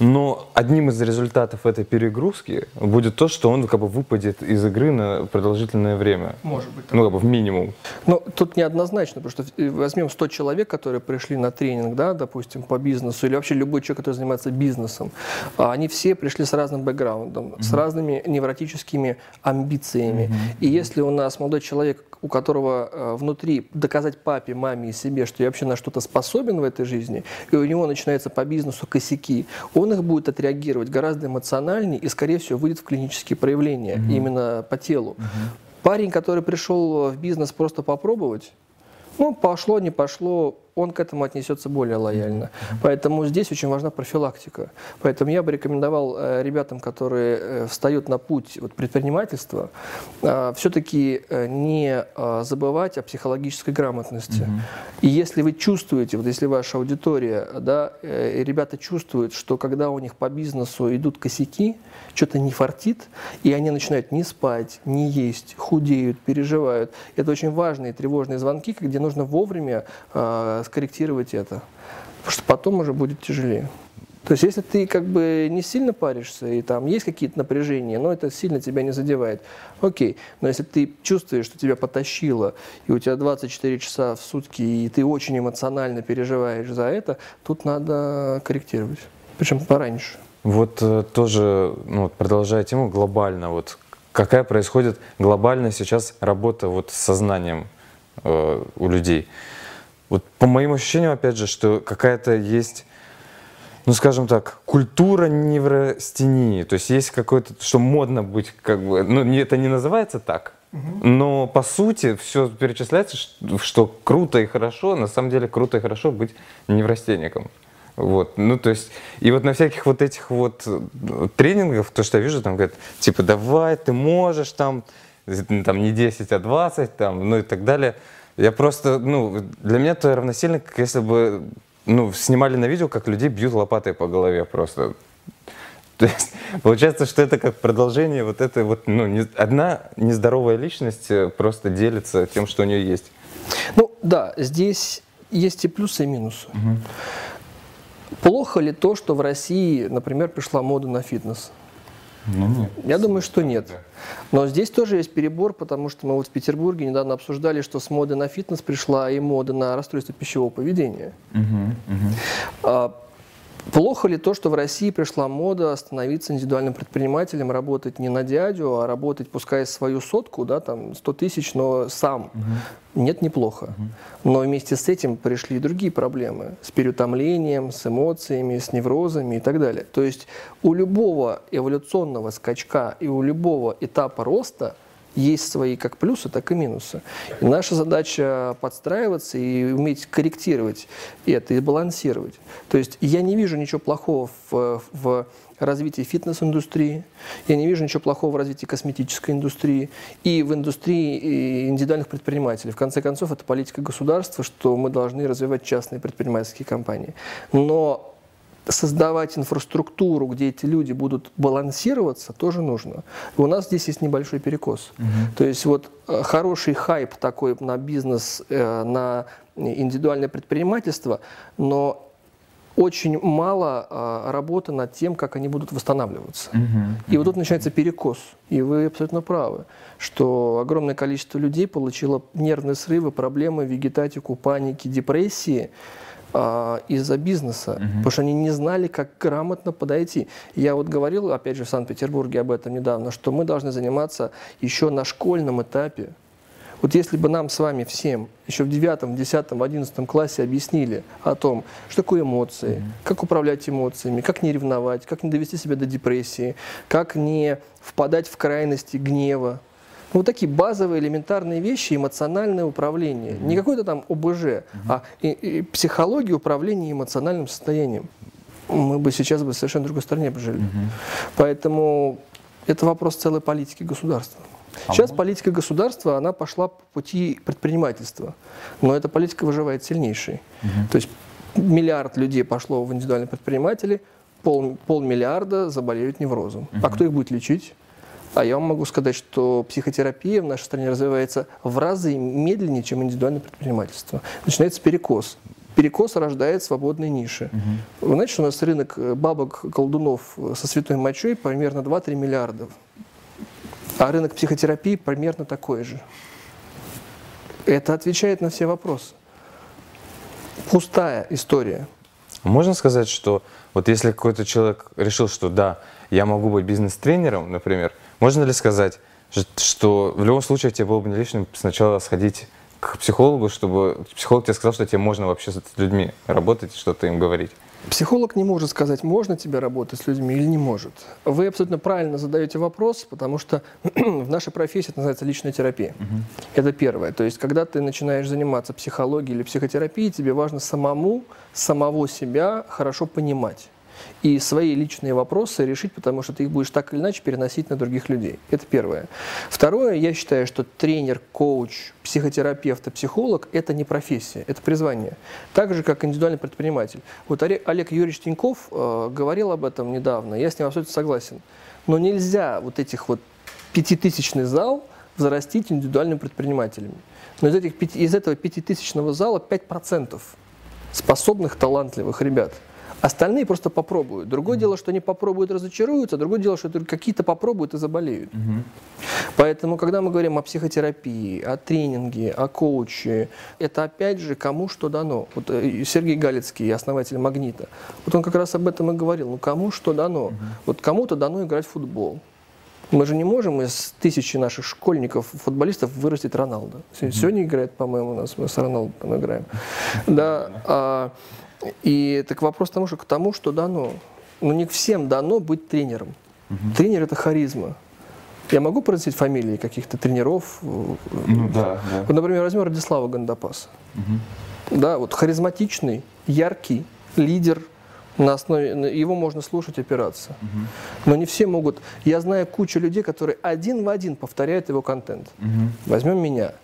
но одним из результатов этой перегрузки будет то, что он как бы выпадет из игры на продолжительное время. Может быть. Ну, как бы в минимум. Но тут неоднозначно, потому что возьмем 100 человек, которые пришли на тренинг, да, допустим, по бизнесу, или вообще любой человек, который занимается бизнесом, они все пришли с разным бэкграундом, с разными невротическими амбициями. И если у нас молодой человек, у которого внутри доказать папе, маме и себе, что я вообще на что-то способен в этой жизни, и у него начинаются по бизнесу косяки, он их будет отреагировать гораздо эмоциональнее и, скорее всего, выйдет в клинические проявления именно по телу. Парень, который пришел в бизнес просто попробовать, ну, пошло, не пошло, он к этому отнесется более лояльно. Поэтому здесь очень важна профилактика. Поэтому я бы рекомендовал ребятам, которые встают на путь вот предпринимательства, все-таки не забывать о психологической грамотности. И если вы чувствуете, вот если ваша аудитория, да, ребята чувствуют, что когда у них по бизнесу идут косяки, что-то не фартит, и они начинают не спать, не есть, худеют, переживают. Это очень важные тревожные звонки, где нужно вовремя скорректировать это, потому что потом уже будет тяжелее. То есть если ты как бы не сильно паришься, и там есть какие-то напряжения, но это сильно тебя не задевает, окей. Но если ты чувствуешь, что тебя потащило, и у тебя 24 часа в сутки, и ты очень эмоционально переживаешь за это, тут надо корректировать, причем пораньше. Вот тоже, ну, продолжая тему глобально, вот какая происходит глобальная сейчас работа вот с сознанием у людей? Вот по моим ощущениям, опять же, что какая-то есть, ну, скажем так, культура неврастении. То есть есть какое-то, что модно быть, как бы, ну, это не называется так, но по сути все перечисляется, что круто и хорошо, на самом деле круто и хорошо быть неврастенником. Вот, ну, то есть, и вот на всяких вот этих вот тренингах, то, что я вижу, там говорят, типа, давай, ты можешь, там не 10, а 20, там, ну, и так далее. Я просто, ну, для меня это равносильно, как если бы Ну, снимали на видео, как людей бьют лопатой по голове просто. То есть получается, что это как продолжение вот этой вот, ну, одна нездоровая личность просто делится тем, что у нее есть. Ну да, здесь есть и плюсы, и минусы. Угу. Плохо ли то, что в России, например, пришла мода на фитнес? Ну, нет. Я думаю, что нет. Но здесь тоже есть перебор, потому что мы вот в Петербурге недавно обсуждали, что с моды на фитнес пришла и мода на расстройство пищевого поведения. Плохо ли то, что в России пришла мода становиться индивидуальным предпринимателем, работать не на дядю, а работать, пускай свою сотку, да, там 100 тысяч, но сам? Нет, неплохо. Но вместе с этим пришли и другие проблемы. С переутомлением, с эмоциями, с неврозами и так далее. То есть у любого эволюционного скачка и у любого этапа роста есть свои как плюсы, так и минусы. И наша задача подстраиваться и уметь корректировать это и балансировать. То есть я не вижу ничего плохого в развитии фитнес-индустрии, я не вижу ничего плохого в развитии косметической индустрии и в индустрии индивидуальных предпринимателей. В конце концов, это политика государства, что мы должны развивать частные предпринимательские компании. Но создавать инфраструктуру, где эти люди будут балансироваться, тоже нужно. И у нас здесь есть небольшой перекос. То есть вот хороший хайп такой на бизнес, на индивидуальное предпринимательство, но очень мало работы над тем, как они будут восстанавливаться. И вот тут начинается перекос. И вы абсолютно правы, что огромное количество людей получило нервные срывы, проблемы, вегетатику, паники, депрессии из-за бизнеса, потому что они не знали, как грамотно подойти. Я вот говорил, опять же, в Санкт-Петербурге об этом недавно, что мы должны заниматься еще на школьном этапе. Вот если бы нам с вами всем еще в 9, 10, 11 классе объяснили о том, что такое эмоции, как управлять эмоциями, как не ревновать, как не довести себя до депрессии, как не впадать в крайности гнева. Ну, вот такие базовые элементарные вещи, эмоциональное управление. Не какое-то там ОБЖ, а психология управления эмоциональным состоянием. Мы бы сейчас бы в совершенно другой стране жили. Поэтому это вопрос целой политики государства. Сейчас политика государства, она пошла по пути предпринимательства. Но эта политика выживает сильнейшей. То есть 1 миллиард людей пошло в индивидуальные предприниматели, полмиллиарда заболеют неврозом. А кто их будет лечить? А я вам могу сказать, что психотерапия в нашей стране развивается в разы медленнее, чем индивидуальное предпринимательство. Начинается перекос. Перекос рождает свободные ниши. Вы знаете, что у нас рынок бабок-колдунов со святой мочой примерно 2-3 миллиарда. А рынок психотерапии примерно такой же. Это отвечает на все вопросы. Пустая история. Можно сказать, что вот если какой-то человек решил, что да, я могу быть бизнес-тренером, например, можно ли сказать, что в любом случае тебе было бы не лишним сначала сходить к психологу, чтобы психолог тебе сказал, что тебе можно вообще с людьми работать и что-то им говорить? Психолог не может сказать, можно тебе работать с людьми или не может. Вы абсолютно правильно задаете вопрос, потому что в нашей профессии это называется личная терапия. Это первое. То есть, когда ты начинаешь заниматься психологией или психотерапией, тебе важно самого себя хорошо понимать. И свои личные вопросы решить, потому что ты их будешь так или иначе переносить на других людей. Это первое. Второе, я считаю, что тренер, коуч, психотерапевт и психолог – это не профессия, это призвание. Так же, как индивидуальный предприниматель. Вот Олег Юрьевич Тиньков говорил об этом недавно, я с ним абсолютно согласен. Но нельзя вот этих вот 5000-ный зал зарастить индивидуальными предпринимателями. Но из этого 5000-ного зала 5% способных, талантливых ребят. Остальные просто попробуют. Другое дело, что они попробуют, разочаруются, другое дело, что какие-то попробуют и заболеют. Поэтому, когда мы говорим о психотерапии, о тренинге, о коуче, это опять же кому что дано. Вот Сергей Галецкий, основатель «Магнита», вот он как раз об этом и говорил. Ну, кому что дано. Вот кому-то дано играть в футбол. Мы же не можем из тысячи наших школьников, футболистов вырастить Роналдо. Сегодня играет, по-моему, у нас, мы с Роналдо играем. И так вопрос к тому, что дано. Но не всем дано быть тренером. Тренер – это харизма. Я могу произносить фамилии каких-то тренеров? Вот, например, возьмем Радислава Гандапаса. Да, вот харизматичный, яркий лидер. На основе его можно слушать, опираться. Но не все могут. Я знаю кучу людей, которые один в один повторяют его контент. Возьмем меня.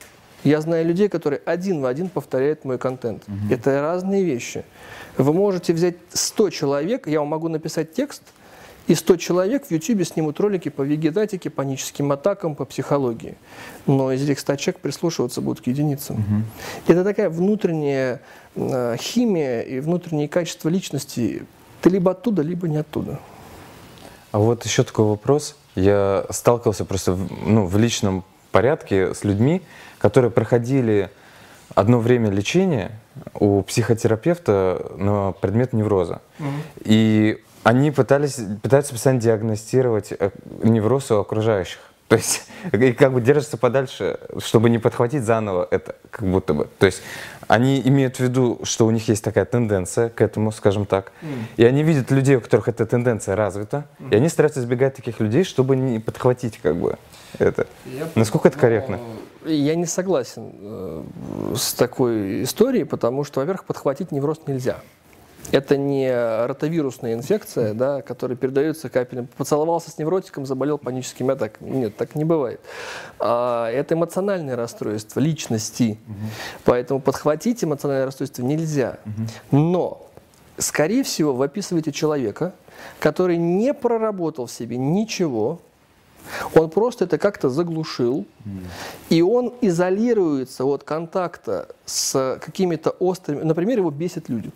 Я знаю людей, которые один в один повторяют мой контент. Угу. Это разные вещи. Вы можете взять 100 человек, я вам могу написать текст, и 100 человек в YouTube снимут ролики по вегетатике, паническим атакам, по психологии. Но из этих 100 человек прислушиваться будут к единицам. Угу. Это такая внутренняя химия и внутренние качества личности. Ты либо оттуда, либо не оттуда. А вот еще такой вопрос. Я сталкивался просто в личном порядке с людьми, которые проходили одно время лечение у психотерапевта на предмет невроза. Угу. И они пытаются постоянно диагностировать невроз у окружающих. То есть, и как бы держатся подальше, чтобы не подхватить заново это, как будто бы. То есть, они имеют в виду, что у них есть такая тенденция к этому, скажем так. Mm. И они видят людей, у которых эта тенденция развита, и они стараются избегать таких людей, чтобы не подхватить, как бы, это. Насколько это корректно? Я не согласен с такой историей, потому что, во-первых, подхватить невроз нельзя. Это не ротавирусная инфекция, да, которая передается капелем. Поцеловался с невротиком, заболел паническими атаками. Нет, так не бывает. Это эмоциональное расстройство личности. Угу. Поэтому подхватить эмоциональное расстройство нельзя. Угу. Но, скорее всего, вы описываете человека, который не проработал в себе ничего. Он просто это как-то заглушил, и он изолируется от контакта с какими-то острыми... Например, его бесят люди.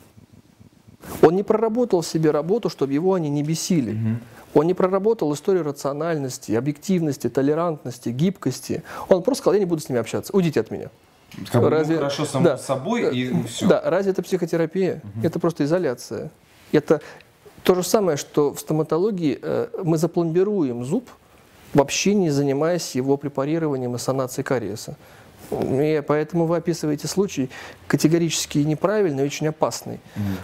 Он не проработал в себе работу, чтобы его они не бесили. Mm-hmm. Он не проработал историю рациональности, объективности, толерантности, гибкости. Он просто сказал: я не буду с ними общаться, уйдите от меня. Как разве... ну, хорошо сам с собой и все. Да, разве это психотерапия? Mm-hmm. Это просто изоляция. Это то же самое, что в стоматологии мы запломбируем зуб, вообще не занимаясь его препарированием и санацией кариеса. И поэтому вы описываете случай категорически неправильный и очень опасный,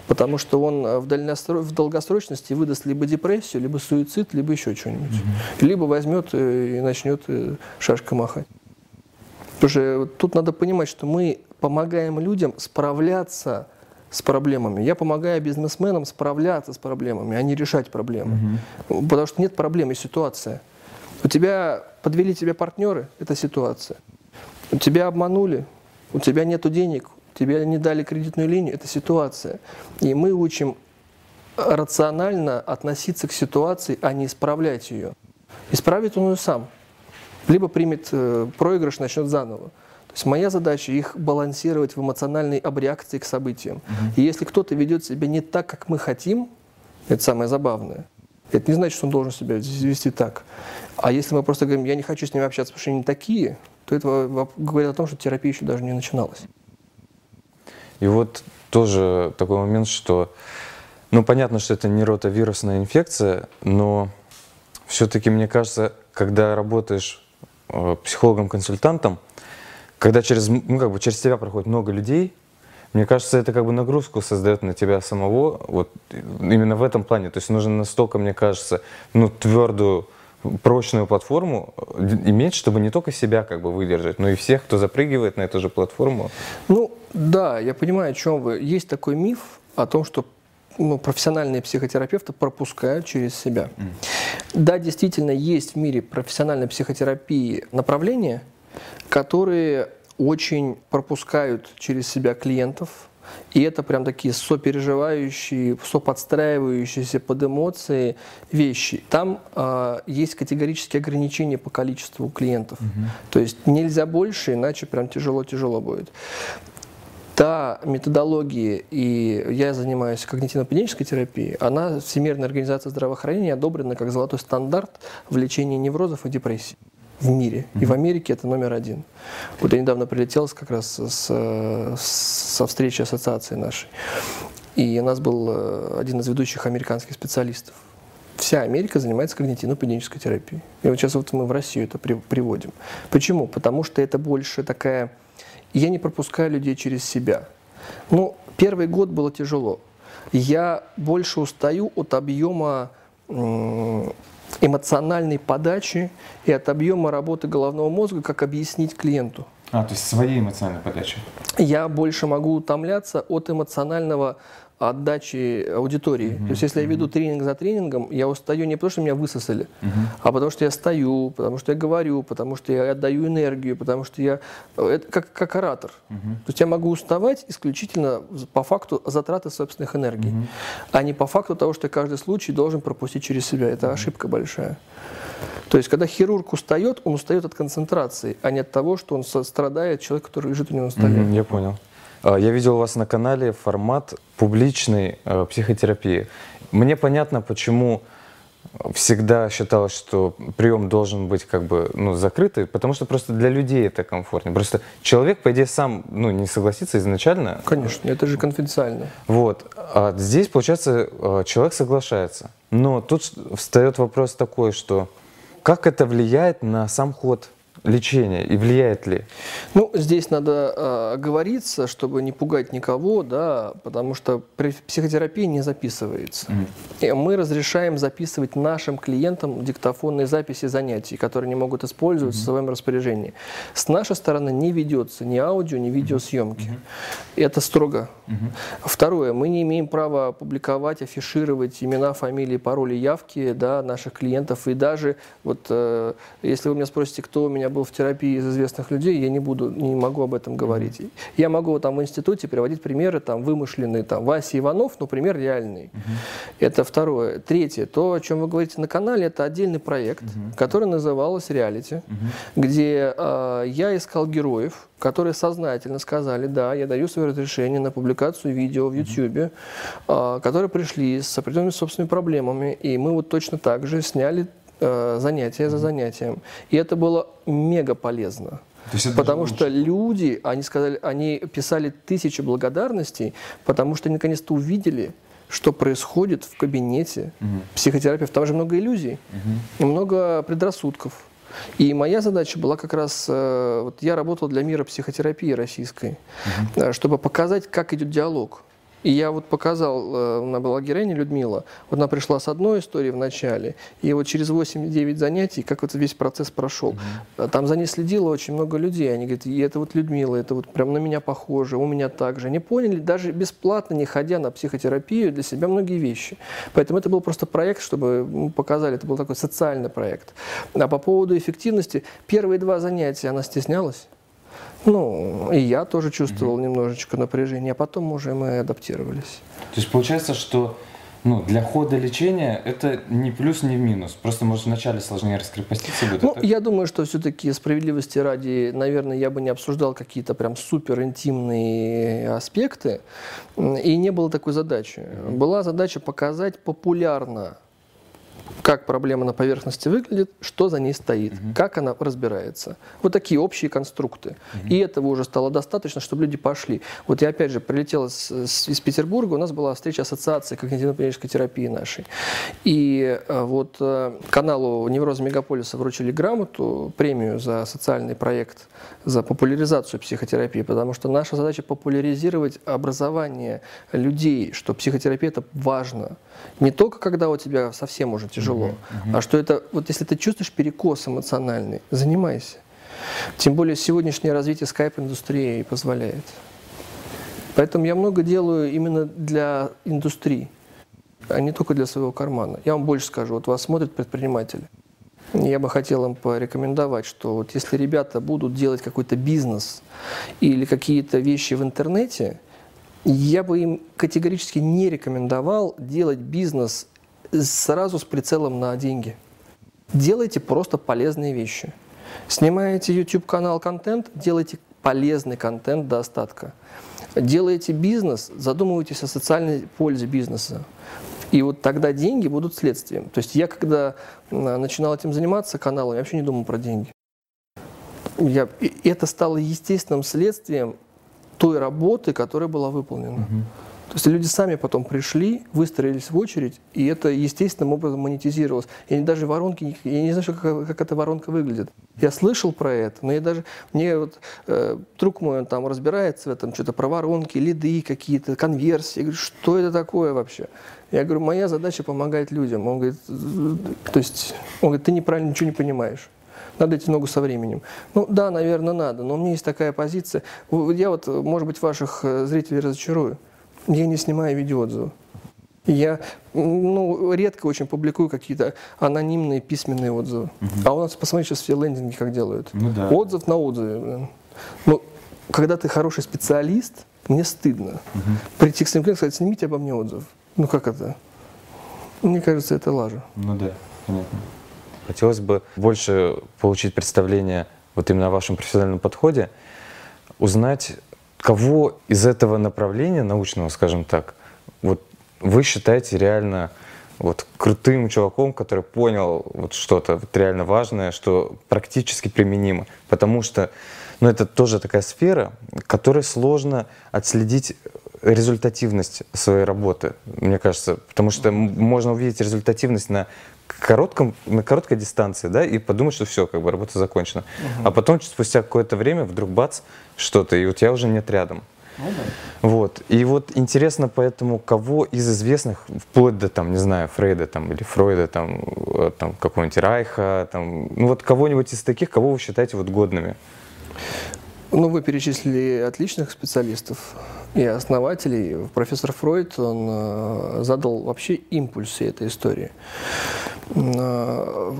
потому что он в долгосрочности выдаст либо депрессию, либо суицид, либо еще что-нибудь. Либо возьмет и начнет шашкой махать. Потому что тут надо понимать, что мы помогаем людям справляться с проблемами. Я помогаю бизнесменам справляться с проблемами, а не решать проблемы. Потому что нет проблемы, ситуация. Подвели тебя партнеры, это ситуация. Тебя обманули, у тебя нет денег, тебе не дали кредитную линию, это ситуация. И мы учим рационально относиться к ситуации, а не исправлять ее. Исправит он ее сам, либо примет проигрыш, начнет заново. То есть моя задача их балансировать в эмоциональной обреакции к событиям. И если кто-то ведет себя не так, как мы хотим, это самое забавное. Это не значит, что он должен себя вести так. А если мы просто говорим: я не хочу с ними общаться, потому что они не такие, то это говорит о том, что терапия еще даже не начиналась. И вот тоже такой момент, что, понятно, что это не ротавирусная инфекция, но все-таки, мне кажется, когда работаешь психологом-консультантом, когда через тебя проходит много людей, мне кажется, это нагрузку создает на тебя самого, вот именно в этом плане. То есть нужно настолько, мне кажется, твердую, прочную платформу иметь, чтобы не только себя выдержать, но и всех, кто запрыгивает на эту же платформу. Да, я понимаю, о чем вы. Есть такой миф о том, что профессиональные психотерапевты пропускают через себя. Да, действительно, есть в мире профессиональной психотерапии направления, которые очень пропускают через себя клиентов. И это прям такие сопереживающие, соподстраивающиеся под эмоции вещи. Там есть категорические ограничения по количеству клиентов. Угу. То есть нельзя больше, иначе прям тяжело-тяжело будет. Та методология, и я занимаюсь когнитивно-поведенческой терапией, она Всемирной организацией здравоохранения одобрена как золотой стандарт в лечении неврозов и депрессий в мире. И в Америке это №1. Вот я недавно прилетел как раз со встречи ассоциации нашей. И у нас был один из ведущих американских специалистов. Вся Америка занимается когнитивно-поведенческой терапией. И вот сейчас мы в Россию это приводим. Почему? Потому что это больше такая... Я не пропускаю людей через себя. Но первый год было тяжело. Я больше устаю от объема... эмоциональной подачи и от объема работы головного мозга, как объяснить клиенту. То есть своей эмоциональной подачи. Я больше могу утомляться от эмоционального отдачи аудитории. То есть если я веду тренинг за тренингом, я устаю не потому, что меня высосали, а потому что я стою, потому что я говорю, потому что я отдаю энергию, потому что я как оратор. То есть я могу уставать исключительно по факту затраты собственных энергий, а не по факту того, что я каждый случай должен пропустить через себя. Это ошибка большая. То есть когда хирург устает, он устает от концентрации, а не от того, что он страдает, человек, который лежит у него на столе. Я понял. Я видел у вас на канале формат публичной психотерапии. Мне понятно, почему всегда считалось, что прием должен быть как бы закрытый, потому что просто для людей это комфортнее. Просто человек, по идее, сам не согласится изначально. Конечно, это же конфиденциально. Вот. А здесь, получается, человек соглашается. Но тут встает вопрос такой, что как это влияет на сам ход лечение и влияет ли? Ну, здесь надо оговориться, чтобы не пугать никого, да, потому что психотерапия не записывается. И мы разрешаем записывать нашим клиентам диктофонные записи занятий, которые они могут использовать в своем распоряжении. С нашей стороны не ведется ни аудио, ни видеосъемки. Это строго. Второе, мы не имеем права публиковать, афишировать имена, фамилии, пароли, явки, да, наших клиентов. И даже вот если вы меня спросите, кто у меня был в терапии из известных людей, я не могу об этом говорить. Я могу там в институте приводить примеры там вымышленные, там Вася Иванов, но пример реальный. Это второе. Третье, то, о чем вы говорите на канале, это отдельный проект, который назывался «Реалити», где я искал героев, которые сознательно сказали: да, я даю свое разрешение на публикацию видео в YouTube, которые пришли с определенными собственными проблемами, и мы вот точно так же сняли занятия за занятием. И это было мега полезно. Потому что люди, они писали 1000 благодарностей, потому что наконец-то увидели, что происходит в кабинете психотерапевта. Там же много иллюзий, много предрассудков. И моя задача была как раз, вот я работал для мира психотерапии российской, чтобы показать, как идет диалог. И я вот показал, у нас была героиня Людмила, вот она пришла с одной историей в начале, и вот через 8-9 занятий, как вот весь процесс прошел. Там за ней следило очень много людей, они говорят: и это вот Людмила, это вот прям на меня похоже, у меня так же. Они поняли, даже бесплатно, не ходя на психотерапию, для себя многие вещи. Поэтому это был просто проект, чтобы мы показали, это был такой социальный проект. А по поводу эффективности, первые 2 занятия она стеснялась. И я тоже чувствовал немножечко напряжение, а потом уже мы адаптировались. То есть получается, что для хода лечения это ни плюс, ни минус. Просто, может, вначале сложнее раскрепоститься будет. Я думаю, что все-таки справедливости ради, наверное, я бы не обсуждал какие-то прям супер интимные аспекты, и не было такой задачи. Была задача показать популярно, как проблема на поверхности выглядит, что за ней стоит, как она разбирается. Вот такие общие конструкты. И этого уже стало достаточно, чтобы люди пошли. Вот я опять же прилетел из Петербурга, у нас была встреча ассоциации когнитивно-поведенческой терапии нашей. И вот каналу «Невроз мегаполиса» вручили грамоту, премию за социальный проект, за популяризацию психотерапии, потому что наша задача популяризировать образование людей, что психотерапия – это важно. Не только когда у тебя совсем уже тяжело, а что это, вот если ты чувствуешь перекос эмоциональный, занимайся. Тем более сегодняшнее развитие скайп-индустрии позволяет. Поэтому я много делаю именно для индустрии, а не только для своего кармана. Я вам больше скажу, вот вас смотрят предприниматели. Я бы хотел им порекомендовать, что вот если ребята будут делать какой-то бизнес или какие-то вещи в интернете, я бы им категорически не рекомендовал делать бизнес сразу с прицелом на деньги. Делайте просто полезные вещи. Снимаете YouTube-канал контент, делайте полезный контент до остатка. Делаете бизнес, задумывайтесь о социальной пользе бизнеса. И вот тогда деньги будут следствием. То есть я, когда начинал этим заниматься каналом, я вообще не думал про деньги. Это стало естественным следствием той работы, которая была выполнена. То есть люди сами потом пришли, выстроились в очередь, и это естественным образом монетизировалось. Я даже воронки, я не знаю, как эта воронка выглядит. Я слышал про это, но я даже, мне вот друг мой, он там разбирается в этом, что-то про воронки, лиды какие-то, конверсии. Я говорю: что это такое вообще? Я говорю: моя задача помогать людям. Он говорит, ты неправильно ничего не понимаешь. Надо идти ногу со временем. Да, наверное, надо, но у меня есть такая позиция. Я вот, может быть, ваших зрителей разочарую. я не снимаю видеоотзывы. Я редко очень публикую какие-то анонимные письменные отзывы. А у нас, посмотри, сейчас все лендинги как делают. Отзыв на отзыве. Ну, когда ты хороший специалист, мне стыдно. Прийти к своим клиентам и сказать, снимите обо мне отзыв. Ну как это? Мне кажется, это лажа. Ну да, понятно. Хотелось бы больше получить представление вот именно о вашем профессиональном подходе, узнать, кого из этого направления научного, скажем так, вот вы считаете реально вот крутым чуваком, который понял вот что-то вот реально важное, что практически применимо. Потому что это тоже такая сфера, которой сложно отследить результативность своей работы, мне кажется. Потому что можно увидеть результативность на короткой дистанции, да, и подумать, что все, как бы работа закончена. А потом, спустя какое-то время, вдруг бац, что-то, и у тебя уже нет рядом. Вот. И вот интересно поэтому, кого из известных, вплоть до, там, не знаю, Фрейда там, или Фройда, там какого-нибудь Райха, там, ну вот кого-нибудь из таких, кого вы считаете вот годными? Ну, вы перечислили отличных специалистов и основателей. Профессор Фрейд, он задал вообще импульс всей этой истории.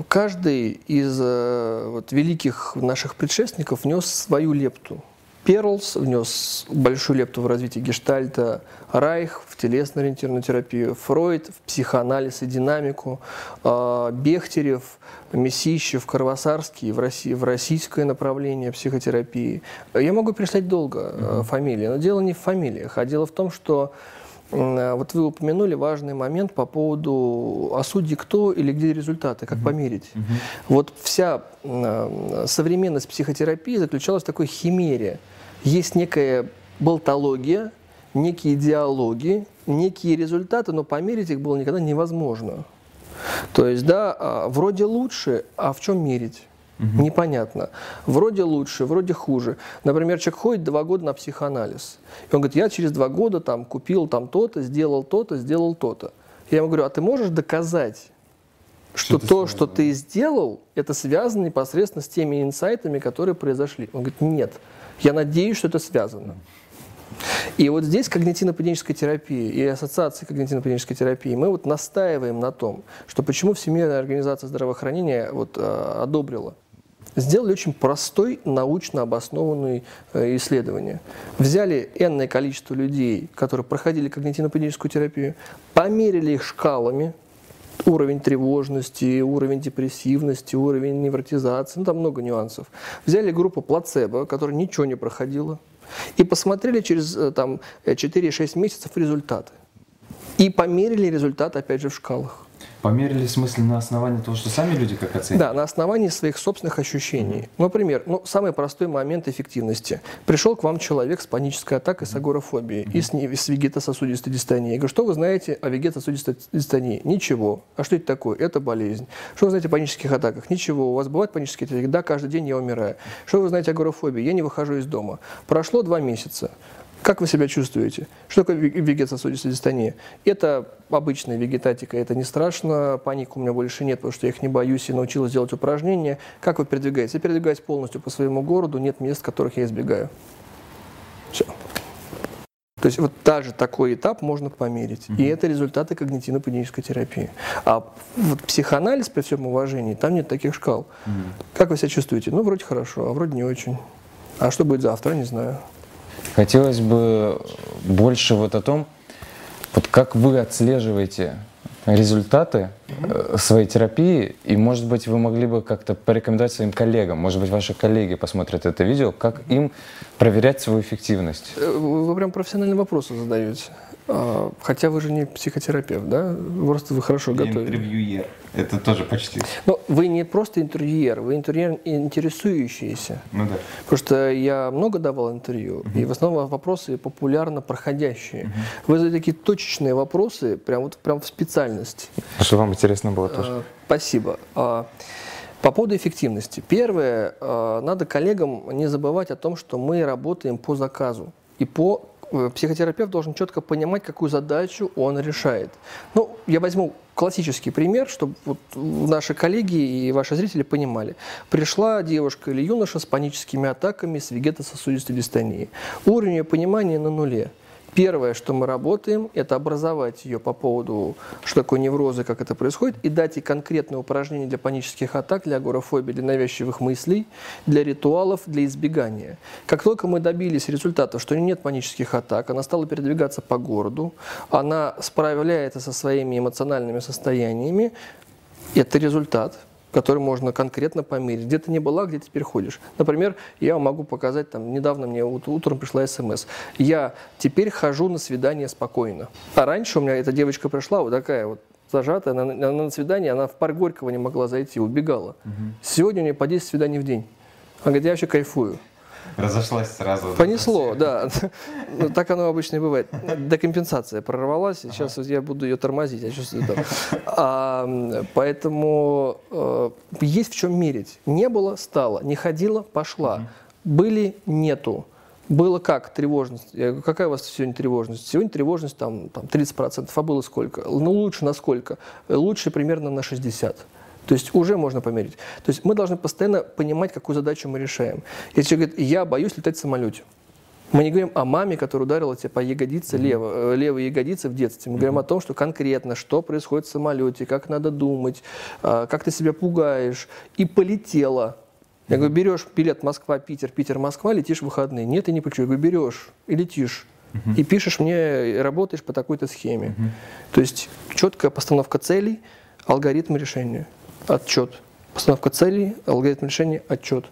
Каждый из вот великих наших предшественников внес свою лепту. Перлс внес большую лепту в развитие гештальта, Райх в телесно-ориентированную терапию, Фрейд в психоанализ и динамику, Бехтерев, Месищев, Карвасарский в российское направление психотерапии. Я могу перечислять долго фамилии, но дело не в фамилиях, а дело в том, что вот вы упомянули важный момент по поводу «а судьи кто или где результаты, как померить?». Вот вся современность психотерапии заключалась в такой химере. Есть некая болтология, некие диалоги, некие результаты, но померить их было никогда невозможно. То есть, да, вроде лучше, а в чем мерить? Непонятно. Вроде лучше, вроде хуже. Например, человек ходит 2 года на психоанализ. И он говорит, я через 2 года там, купил там то-то, сделал то-то, сделал то-то. Я ему говорю, а ты можешь доказать, что то, что ты сделал, это связано непосредственно с теми инсайтами, которые произошли? Он говорит, нет, я надеюсь, что это связано. И вот здесь когнитивно-поведенческая терапия и ассоциации когнитивно-поведенческой терапии, мы вот настаиваем на том, что почему Всемирная организация здравоохранения вот, одобрила. Сделали очень простой, научно обоснованное исследование. Взяли энное количество людей, которые проходили когнитивно-поведенческую терапию, померили их шкалами, уровень тревожности, уровень депрессивности, уровень невротизации, ну, там много нюансов. Взяли группу плацебо, которая ничего не проходила, и посмотрели через 4-6 месяцев результаты. И померили результат, опять же, в шкалах. Померили, в смысле, на основании того, что сами люди как оценивают? Да, на основании своих собственных ощущений. Например, самый простой момент эффективности. Пришел к вам человек с панической атакой, с агорафобией и с вегетососудистой дистонией. Я говорю, что вы знаете о вегетососудистой дистонии? Ничего. А что это такое? Это болезнь. Что вы знаете о панических атаках? Ничего. У вас бывают панические атаки? Да, каждый день я умираю. Что вы знаете о агорафобии? Я не выхожу из дома. Прошло 2 месяца. Как вы себя чувствуете? Что такое вегетососудистая дистония? Это обычная вегетатика, это не страшно, паник у меня больше нет, потому что я их не боюсь и научилась делать упражнения. Как вы передвигаетесь? Я передвигаюсь полностью по своему городу, нет мест, которых я избегаю. Все. То есть вот даже такой этап можно померить. И это результаты когнитивно-поведенческой терапии. А вот психоанализ, при всем уважении, там нет таких шкал. Как вы себя чувствуете? Ну, вроде хорошо, а вроде не очень. А что будет завтра, не знаю. Хотелось бы больше вот о том, вот как вы отслеживаете результаты своей терапии, и, может быть, вы могли бы как-то порекомендовать своим коллегам, может быть, ваши коллеги посмотрят это видео, как им проверять свою эффективность? Вы прям профессиональные вопросы задаете. Хотя вы же не психотерапевт, да? Просто вы хорошо готовите. Интервьюер. Это тоже почти. Но вы не просто интервьюер, вы интервьюер интересующийся. Ну да. Потому что я много давал интервью, и в основном вопросы популярно проходящие. Вы задаете такие точечные вопросы, прям в специальности. Что вам интересно было тоже. Спасибо. По поводу эффективности. Первое, надо коллегам не забывать о том, что мы работаем по заказу и по... Психотерапевт должен четко понимать, какую задачу он решает. Ну, я возьму классический пример, чтобы вот наши коллеги и ваши зрители понимали. Пришла девушка или юноша с паническими атаками, с вегетососудистой дистонией. Уровень ее понимания на нуле. Первое, что мы работаем, это образовать ее по поводу, что такое неврозы, как это происходит, и дать ей конкретные упражнения для панических атак, для агорафобии, для навязчивых мыслей, для ритуалов, для избегания. Как только мы добились результата, что у нее нет панических атак, она стала передвигаться по городу, она справляется со своими эмоциональными состояниями, это результат, который можно конкретно померить. Где ты не была, где теперь ходишь. Например, я вам могу показать, там, недавно мне утром пришла смс. Я теперь хожу на свидание спокойно. А раньше у меня эта девочка пришла вот такая вот зажатая, она на свидание, она в парк Горького не могла зайти, убегала. Угу. Сегодня у нее по 10 свиданий в день. Она говорит, я вообще кайфую. Разошлась сразу. Понесло, да. Так оно обычно и бывает. Декомпенсация прорвалась, и сейчас я буду ее тормозить, я чувствую это. Поэтому есть в чем мерить. Не было, стало. Не ходила, пошла. Были, нету. Было как? Тревожность. Я говорю, какая у вас сегодня тревожность? Сегодня тревожность там 30%, а было сколько? Ну, лучше на сколько? Лучше примерно на 60%. То есть уже можно померить. То есть мы должны постоянно понимать, какую задачу мы решаем. Если человек говорит, я боюсь летать в самолете. Мы не говорим о маме, которая ударила тебя по ягодице, левой ягодице в детстве. Мы говорим о том, что конкретно, что происходит в самолете, как надо думать, как ты себя пугаешь. И полетела. Я говорю, берешь билет Москва-Питер, Питер-Москва, летишь в выходные. Нет, я не плачу. Я говорю, берешь и летишь. И пишешь мне, работаешь по такой-то схеме. То есть четкая постановка целей, алгоритм решения. Отчет. Постановка целей, алгоритм решения, отчет.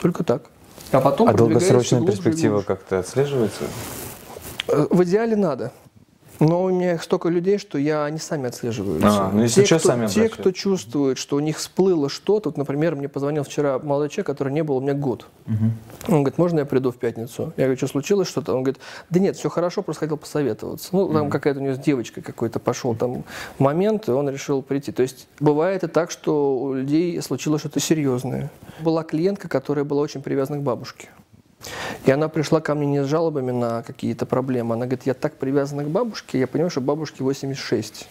Только так. А потом долгосрочная перспектива как-то отслеживается? В идеале надо. Но у меня столько людей, что они сами отслеживаются. Те, кто чувствует, что у них всплыло что-то. Вот, например, мне позвонил вчера молодой человек, который не был у меня год. Он говорит, можно я приду в пятницу? Я говорю, что случилось что-то? Он говорит, да нет, все хорошо, просто хотел посоветоваться. Ну, там какая-то у него с девочкой какой-то пошел там момент, и он решил прийти. То есть бывает и так, что у людей случилось что-то серьезное. Была клиентка, которая была очень привязана к бабушке. И она пришла ко мне не с жалобами на какие-то проблемы. Она говорит, я так привязана к бабушке, я понимаю, что бабушке 86.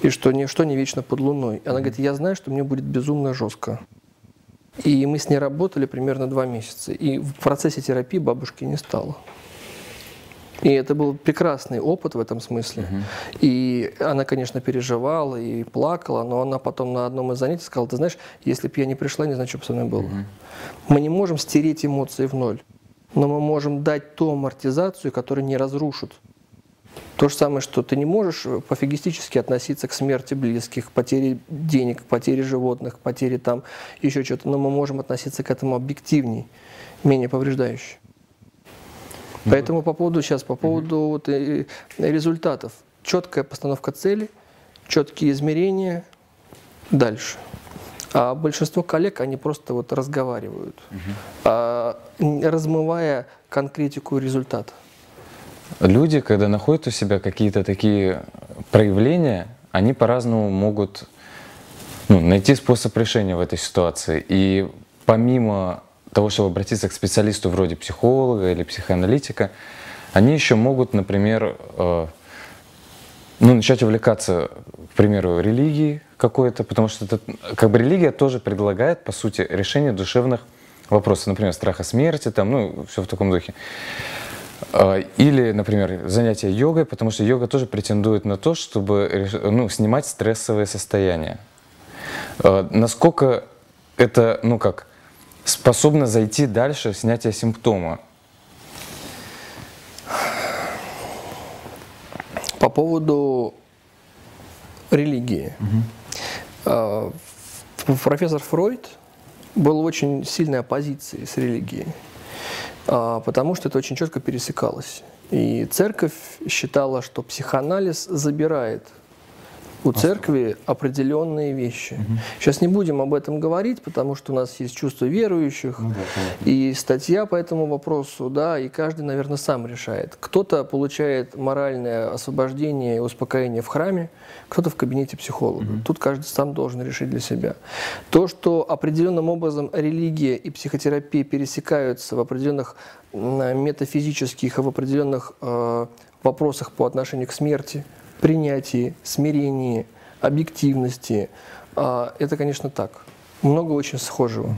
И что ничто не вечно под луной. Она говорит, я знаю, что мне будет безумно жестко. И мы с ней работали примерно 2 месяца. И в процессе терапии бабушки не стало. И это был прекрасный опыт в этом смысле. И она, конечно, переживала и плакала, но она потом на одном из занятий сказала, ты знаешь, если бы я не пришла, не знаю, что бы со мной было. Мы не можем стереть эмоции в ноль, но мы можем дать ту амортизацию, которая не разрушит. То же самое, что ты не можешь пофигистически относиться к смерти близких, к потере денег, к потере животных, к потере там еще чего-то, но мы можем относиться к этому объективней, менее повреждающе. Поэтому по поводу вот результатов. Четкая постановка цели, четкие измерения, дальше. А большинство коллег, они просто вот разговаривают, размывая конкретику результата. Люди, когда находят у себя какие-то такие проявления, они по-разному могут найти способ решения в этой ситуации. И помимо того, чтобы обратиться к специалисту вроде психолога или психоаналитика, они еще могут, например, начать увлекаться, к примеру, религией какой-то, потому что это, как бы, религия тоже предлагает, по сути, решение душевных вопросов, например, страха смерти, все в таком духе. Или, например, занятия йогой, потому что йога тоже претендует на то, чтобы снимать стрессовые состояния. Насколько это, способно зайти дальше снятия симптома? По поводу религии. Профессор Фрейд был в очень сильной оппозиции с религией, потому что это очень четко пересекалось. И церковь считала, что психоанализ забирает у церкви определенные вещи. Сейчас не будем об этом говорить, потому что у нас есть чувство верующих, и статья по этому вопросу, да, и каждый, наверное, сам решает. Кто-то получает моральное освобождение и успокоение в храме, кто-то в кабинете психолога. Тут каждый сам должен решить для себя. То, что определенным образом религия и психотерапия пересекаются в определенных метафизических и в определенных вопросах по отношению к смерти, принятии, смирении, объективности. Это, конечно, так. Много очень схожего.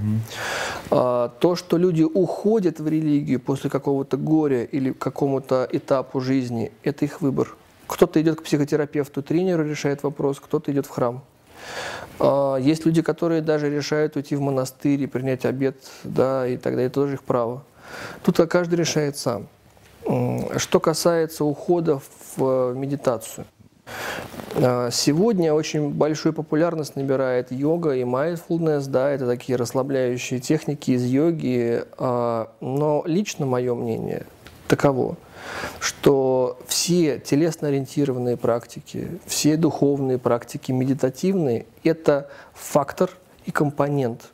То, что люди уходят в религию после какого-то горя или какому-то этапу жизни, это их выбор. Кто-то идет к психотерапевту, тренеру, решает вопрос, кто-то идет в храм. Есть люди, которые даже решают уйти в монастырь и принять обет, да, и тогда это тоже их право. Тут каждый решает сам. Что касается ухода в медитацию. Сегодня очень большую популярность набирает йога и mindfulness, да, это такие расслабляющие техники из йоги, но лично мое мнение таково, что все телесно-ориентированные практики, все духовные практики, медитативные – это фактор и компонент.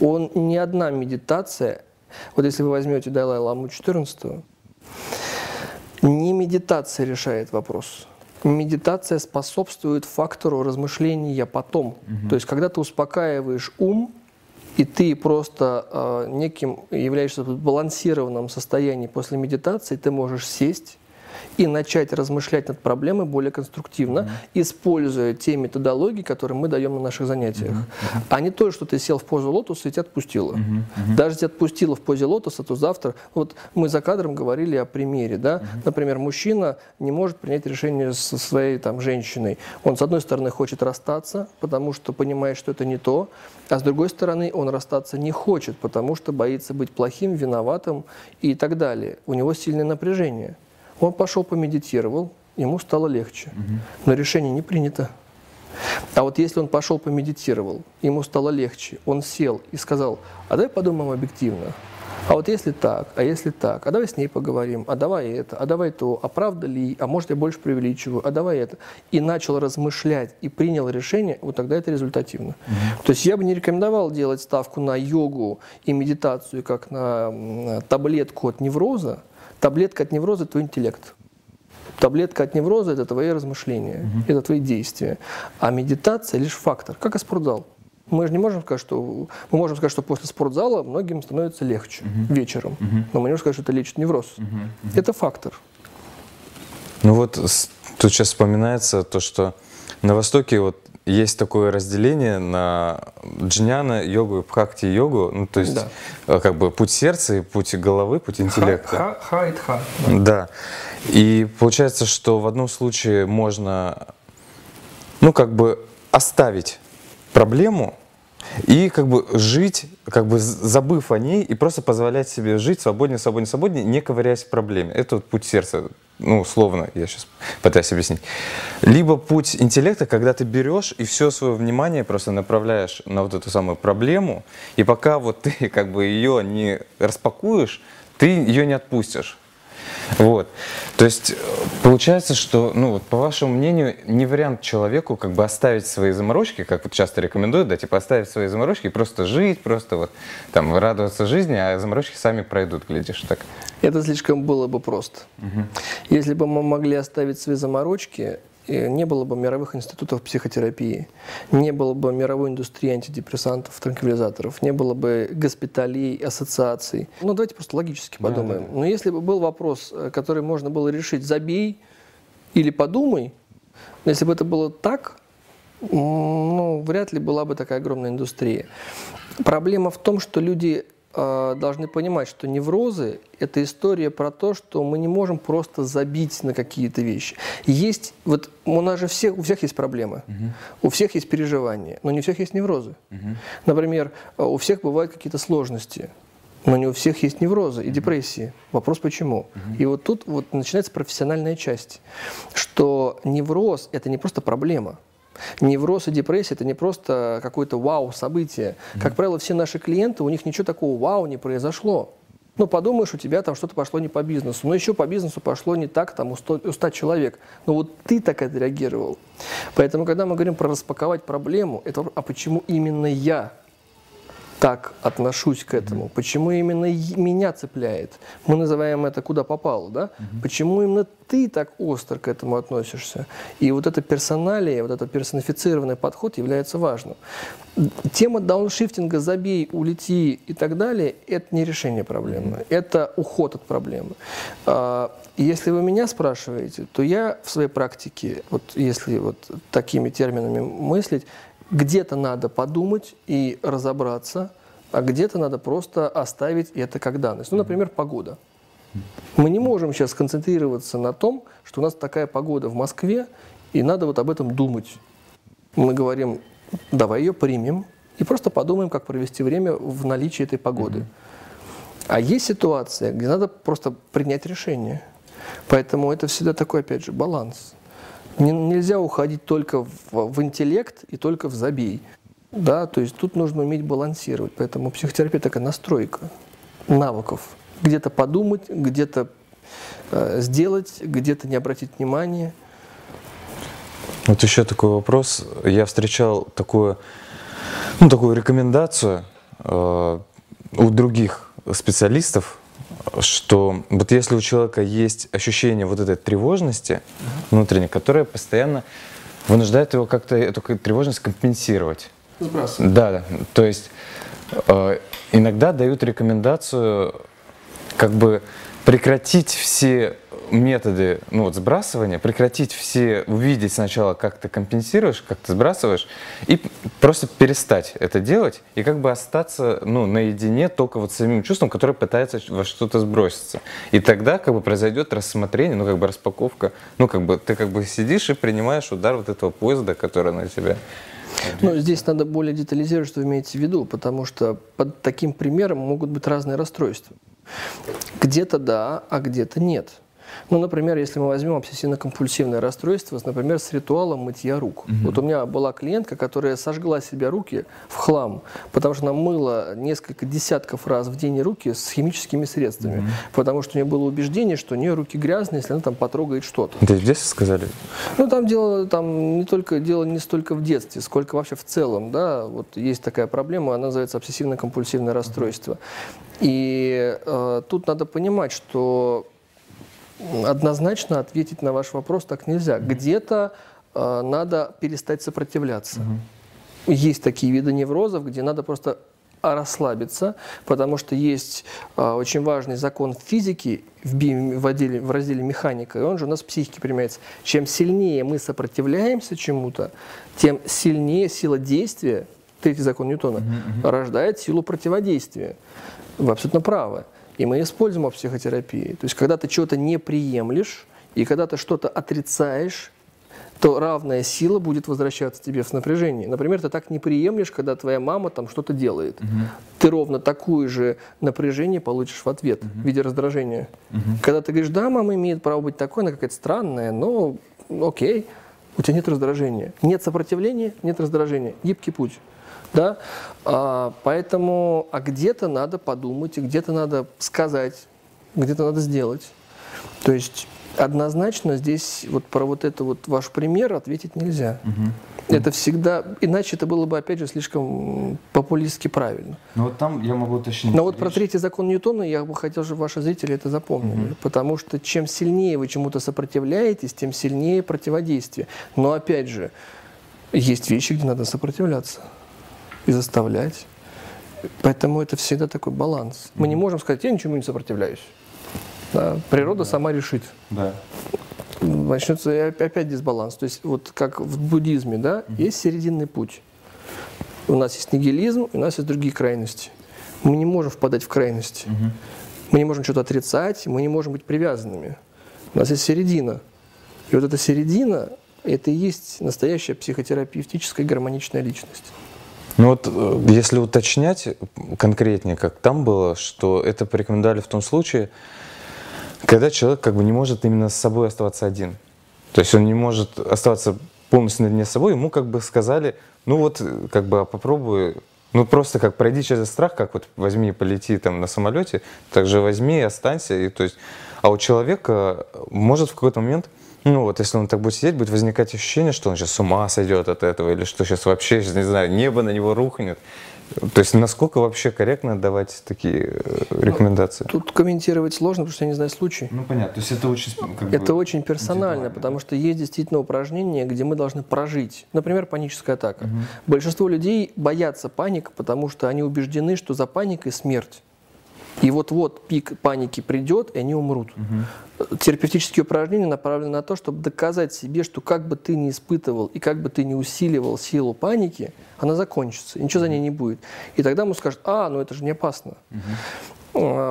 Он не одна медитация, вот если вы возьмете Далай-ламу XIV, не медитация решает вопрос. Медитация способствует фактору размышления потом. То есть, когда ты успокаиваешь ум, и ты просто являешься в балансированном состоянии после медитации, ты можешь сесть и начать размышлять над проблемой более конструктивно, используя те методологии, которые мы даем на наших занятиях. А не то, что ты сел в позу лотоса и тебя отпустило. Даже тебя отпустило в позе лотоса, то завтра... Вот мы за кадром говорили о примере. Да? Например, мужчина не может принять решение со своей там, женщиной. Он, с одной стороны, хочет расстаться, потому что понимает, что это не то, а с другой стороны, он расстаться не хочет, потому что боится быть плохим, виноватым и так далее. У него сильное напряжение. Он пошел помедитировал, ему стало легче, но решение не принято. А вот если он пошел помедитировал, ему стало легче, он сел и сказал, а давай подумаем объективно, а вот если так, а давай с ней поговорим, а давай это, а давай то, а правда ли, а может я больше преувеличиваю, а давай это. И начал размышлять и принял решение, вот тогда это результативно. То есть я бы не рекомендовал делать ставку на йогу и медитацию как на таблетку от невроза. Таблетка от невроза – это твой интеллект. Таблетка от невроза – это твои размышления, это твои действия. А медитация – лишь фактор. Как и спортзал. Мы же не можем сказать, что… Мы можем сказать, что после спортзала многим становится легче вечером. Но мы не можем сказать, что это лечит невроз. Это фактор. Ну вот тут сейчас вспоминается то, что на Востоке вот есть такое разделение на джняна-йогу и бхакти-йогу, ну, то есть как бы путь сердца, и путь головы, путь интеллекта. Ха и тха. Да. И получается, что в одном случае можно, ну, как бы оставить проблему и как бы жить, как бы забыв о ней, и просто позволять себе жить свободнее, свободнее, свободнее, не ковыряясь в проблеме. Это вот путь сердца. Ну, условно, я сейчас пытаюсь объяснить. Либо путь интеллекта, когда ты берешь и все свое внимание просто направляешь на вот эту самую проблему, и пока вот ты как бы ее не распакуешь, ты ее не отпустишь. Вот. То есть получается, что, ну, вот, по вашему мнению, не вариант человеку как бы оставить свои заморочки, как вот часто рекомендуют, да, типа оставить свои заморочки и просто жить, просто вот там радоваться жизни, а заморочки сами пройдут, глядишь, так. Это слишком было бы просто. Если бы мы могли оставить свои заморочки, не было бы мировых институтов психотерапии, не было бы мировой индустрии антидепрессантов, транквилизаторов, не было бы госпиталей, ассоциаций. Ну, давайте просто логически подумаем. Но если бы был вопрос, который можно было решить, забей или подумай, но если бы это было так, ну, вряд ли была бы такая огромная индустрия. Проблема в том, что люди должны понимать, что неврозы – это история про то, что мы не можем просто забить на какие-то вещи. Есть, вот у нас же у всех есть проблемы, у всех есть переживания, но не у всех есть неврозы. Например, у всех бывают какие-то сложности, но не у всех есть неврозы и депрессии. Вопрос почему? И вот тут вот начинается профессиональная часть, что невроз – это не просто проблема. Невроз и депрессия – это не просто какое-то вау-событие. Как правило, все наши клиенты, у них ничего такого вау не произошло. Ну, подумаешь, у тебя там что-то пошло не по бизнесу. Но еще по бизнесу пошло не так, там, у 100 человек. Но вот ты так отреагировал. Поэтому, когда мы говорим про распаковать проблему, это а почему именно я так отношусь к этому? Почему именно меня цепляет? Мы называем это «куда попало», да? Почему именно ты так остро к этому относишься? И вот эта персоналия, вот этот персонифицированный подход является важным. Тема дауншифтинга «забей, улети» и так далее – это не решение проблемы, это уход от проблемы. Если вы меня спрашиваете, то я в своей практике, вот если вот такими терминами мыслить, где-то надо подумать и разобраться, а где-то надо просто оставить это как данность. Ну, например, погода. Мы не можем сейчас концентрироваться на том, что у нас такая погода в Москве, и надо вот об этом думать. Мы говорим, давай ее примем и просто подумаем, как провести время в наличии этой погоды. А есть ситуация, где надо просто принять решение. Поэтому это всегда такой, опять же, баланс. Нельзя уходить только в интеллект и только в забей. Да, то есть тут нужно уметь балансировать. Поэтому психотерапия такая настройка навыков. Где-то подумать, где-то сделать, где-то не обратить внимания. Вот еще такой вопрос. Я встречал такую рекомендацию у других специалистов, что вот если у человека есть ощущение вот этой тревожности внутренней, которая постоянно вынуждает его как-то эту тревожность компенсировать. Сбрасывать. Да, то есть иногда дают рекомендацию как бы прекратить все методы, ну вот, сбрасывания, прекратить все, увидеть сначала, как ты компенсируешь, как ты сбрасываешь, и просто перестать это делать, и как бы остаться, ну, наедине только вот с самим чувством, которое пытается во что-то сброситься. И тогда как бы произойдет рассмотрение, ну как бы распаковка, ну как бы ты как бы сидишь и принимаешь удар вот этого поезда, который на тебя. Ну, здесь надо более детализировать, что вы имеете в виду, потому что под таким примером могут быть разные расстройства. Где-то да, а где-то нет. Ну, например, если мы возьмем обсессивно-компульсивное расстройство, например, с ритуалом мытья рук. Вот у меня была клиентка, которая сожгла себе руки в хлам, потому что она мыла несколько десятков раз в день руки с химическими средствами, потому что у нее было убеждение, что у нее руки грязные, если она там потрогает что-то. Да и в детстве сказали? Ну, там дело не столько в детстве, сколько вообще в целом, да, вот есть такая проблема, она называется обсессивно-компульсивное расстройство. И тут надо понимать, что однозначно ответить на ваш вопрос так нельзя. Где-то надо перестать сопротивляться. Есть такие виды неврозов, где надо просто расслабиться, потому что есть очень важный закон физики в разделе механика, и он же у нас в психике применяется. Чем сильнее мы сопротивляемся чему-то, тем сильнее сила действия, третий закон Ньютона, рождает силу противодействия. Вы абсолютно правы. И мы используем его в психотерапии. То есть, когда ты чего-то не приемлешь, и когда ты что-то отрицаешь, то равная сила будет возвращаться тебе в напряжении. Например, ты так не приемлешь, когда твоя мама там что-то делает. Ты ровно такое же напряжение получишь в ответ в виде раздражения. Когда ты говоришь, да, мама имеет право быть такой, она какая-то странная, но окей, у тебя нет раздражения. Нет сопротивления, нет раздражения. Гибкий путь. Да? Поэтому, а где-то надо подумать, где-то надо сказать, где-то надо сделать. То есть однозначно здесь вот про вот это вот ваш пример ответить нельзя. Это всегда, иначе это было бы, опять же, слишком популистски правильно. Но вот там я могу уточнить. Но вот про третий закон Ньютона я бы хотел, чтобы ваши зрители это запомнили. Потому что чем сильнее вы чему-то сопротивляетесь, тем сильнее противодействие. Но опять же, есть вещи, где надо сопротивляться и заставлять. Поэтому это всегда такой баланс. Мы не можем сказать, я ничему не сопротивляюсь. Да, природа сама решит. Начнется опять дисбаланс. То есть вот как в буддизме, да, есть серединный путь. У нас есть нигилизм, у нас есть другие крайности. Мы не можем впадать в крайности. Мы не можем что-то отрицать, мы не можем быть привязанными. У нас есть середина. И вот эта середина, это и есть настоящая психотерапевтическая гармоничная личность. Ну вот, если уточнять конкретнее, как там было, что это порекомендовали в том случае, когда человек как бы не может именно с собой оставаться один. То есть он не может оставаться полностью наедине с собой, ему как бы сказали, ну вот, как бы попробуй, ну просто как пройди через этот страх, как вот возьми и полети там на самолете, также возьми и останься. И, то есть, а у человека может в какой-то момент, ну вот, если он так будет сидеть, будет возникать ощущение, что он сейчас с ума сойдет от этого, или что сейчас вообще, не знаю, небо на него рухнет. То есть насколько вообще корректно давать такие рекомендации? Ну, тут комментировать сложно, потому что я не знаю случай. Ну понятно, то есть это очень, как это бы, очень персонально, потому что есть действительно упражнения, где мы должны прожить. Например, паническая атака. Большинство людей боятся паник, потому что они убеждены, что за паникой смерть. И вот-вот пик паники придет, и они умрут. Угу. Терапевтические упражнения направлены на то, чтобы доказать себе, что как бы ты ни испытывал и как бы ты ни усиливал силу паники, она закончится, ничего за ней не будет. И тогда ему скажут: а, ну это же не опасно. Угу.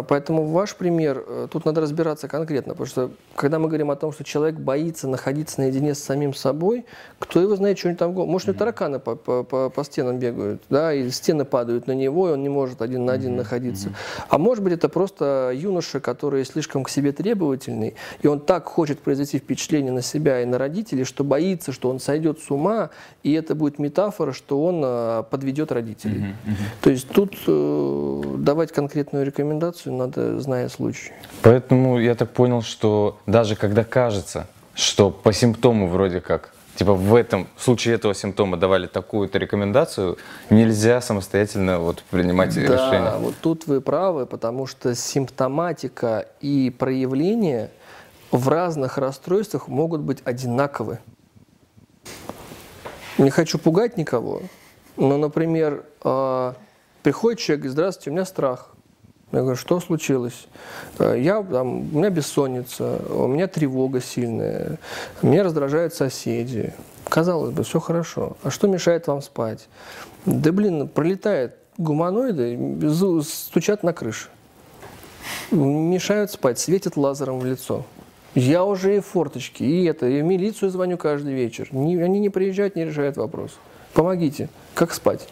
Поэтому ваш пример, тут надо разбираться конкретно, потому что когда мы говорим о том, что человек боится находиться наедине с самим собой, кто его знает, что-нибудь там в голову. Может, у него тараканы по стенам бегают, да, или стены падают на него, и он не может один на один находиться. А может быть, это просто юноша, который слишком к себе требовательный, и он так хочет произвести впечатление на себя и на родителей, что боится, что он сойдет с ума, и это будет метафора, что он подведет родителей. То есть тут давать конкретную рекомендацию надо, зная случай. Поэтому я так понял, что даже когда кажется, что по симптому вроде как, типа в случае этого симптома давали такую-то рекомендацию, нельзя самостоятельно вот принимать решение. Да, вот тут вы правы, потому что симптоматика и проявления в разных расстройствах могут быть одинаковы. Не хочу пугать никого, но, например, приходит человек и: здравствуйте, у меня страх. Я говорю: что случилось? У меня бессонница, у меня тревога сильная, меня раздражают соседи. Казалось бы, все хорошо. А что мешает вам спать? Да блин, пролетают гуманоиды, стучат на крыше. Мешают спать, светят лазером в лицо. Я уже и форточки, и в милицию звоню каждый вечер. Они не приезжают, не решают вопрос. Помогите, как спать?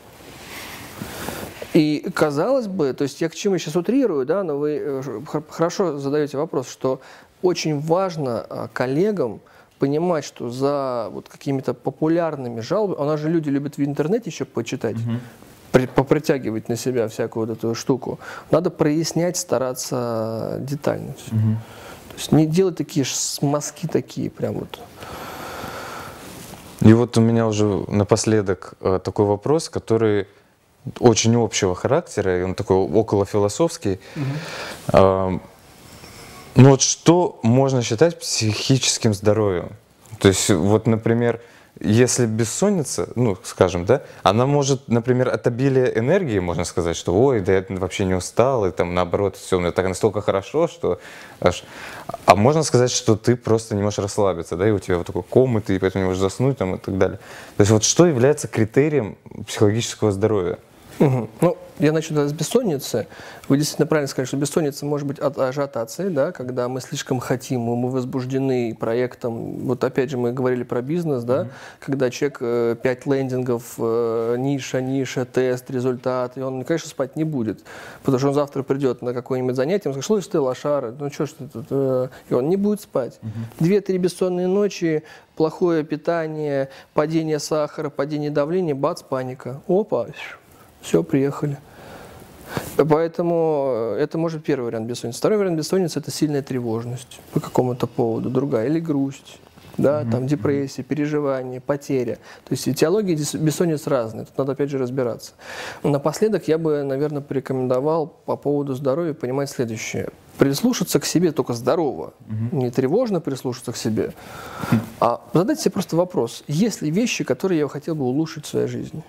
И казалось бы, то есть я к чему сейчас утрирую, да, но вы хорошо задаете вопрос, что очень важно коллегам понимать, что за вот какими-то популярными жалобами, у нас же люди любят в интернете еще почитать, попритягивать на себя всякую вот эту штуку, надо прояснять, стараться детально все. То есть не делать такие мазки такие прям вот. И вот у меня уже напоследок такой вопрос, который очень общего характера, и он такой околофилософский. Ну вот что можно считать психическим здоровьем? То есть вот, например, если бессонница, ну, скажем, да, она может, например, от обилия энергии, можно сказать, что ой, да я вообще не устал, и там наоборот, все, мне так настолько хорошо, что аж... А можно сказать, что ты просто не можешь расслабиться, да, и у тебя вот такой ком, и ты поэтому не можешь заснуть там, и так далее. То есть вот что является критерием психологического здоровья? Угу. Ну, я начну с бессонницы. Вы действительно правильно сказали, что бессонница может быть от ажиотации, да, когда мы слишком хотим, мы возбуждены проектом. Вот опять же мы говорили про бизнес, да, когда человек 5 лендингов, ниша, тест, результат, и он, конечно, спать не будет, потому что он завтра придет на какое-нибудь занятие, он скажет: слышь ты, лошара, ну что ж ты тут? И он не будет спать. 2-3 бессонные ночи, плохое питание, падение сахара, падение давления, бац, паника. Опа! Все, приехали. Поэтому это может быть первый вариант бессонницы. Второй вариант бессонницы – это сильная тревожность по какому-то поводу, другая, или грусть, да, там депрессия, переживания, потеря. То есть этиологии бессонниц разные, тут надо опять же разбираться. Напоследок я бы, наверное, порекомендовал по поводу здоровья понимать следующее. Прислушаться к себе только здорово, не тревожно прислушаться к себе, а задать себе просто вопрос: есть ли вещи, которые я хотел бы улучшить в своей жизни?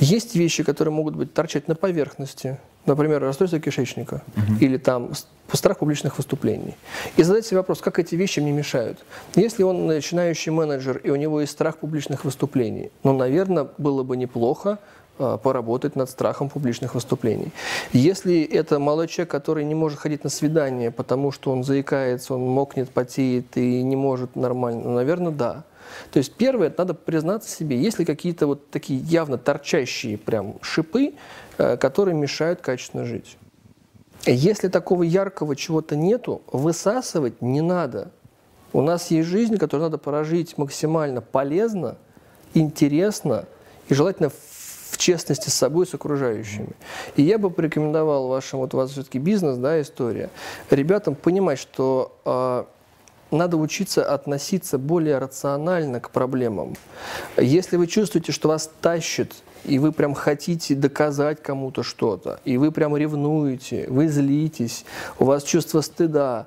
Есть вещи, которые могут быть торчать на поверхности, например, расстройство кишечника или там страх публичных выступлений. И задать себе вопрос, как эти вещи мне мешают. Если он начинающий менеджер и у него есть страх публичных выступлений, ну, наверное, было бы неплохо поработать над страхом публичных выступлений. Если это молодой человек, который не может ходить на свидание, потому что он заикается, он мокнет, потеет и не может нормально, ну, наверное, да. То есть первое, это надо признаться себе, есть ли какие-то вот такие явно торчащие прям шипы, которые мешают качественно жить. Если такого яркого чего-то нету, высасывать не надо. У нас есть жизнь, которую надо прожить максимально полезно, интересно и желательно в честности с собой, с окружающими. И я бы порекомендовал вашим, вот у вас все-таки бизнес, да, история, ребятам понимать, что... надо учиться относиться более рационально к проблемам. Если вы чувствуете, что вас тащит, и вы прям хотите доказать кому-то что-то, и вы прям ревнуете, вы злитесь, у вас чувство стыда,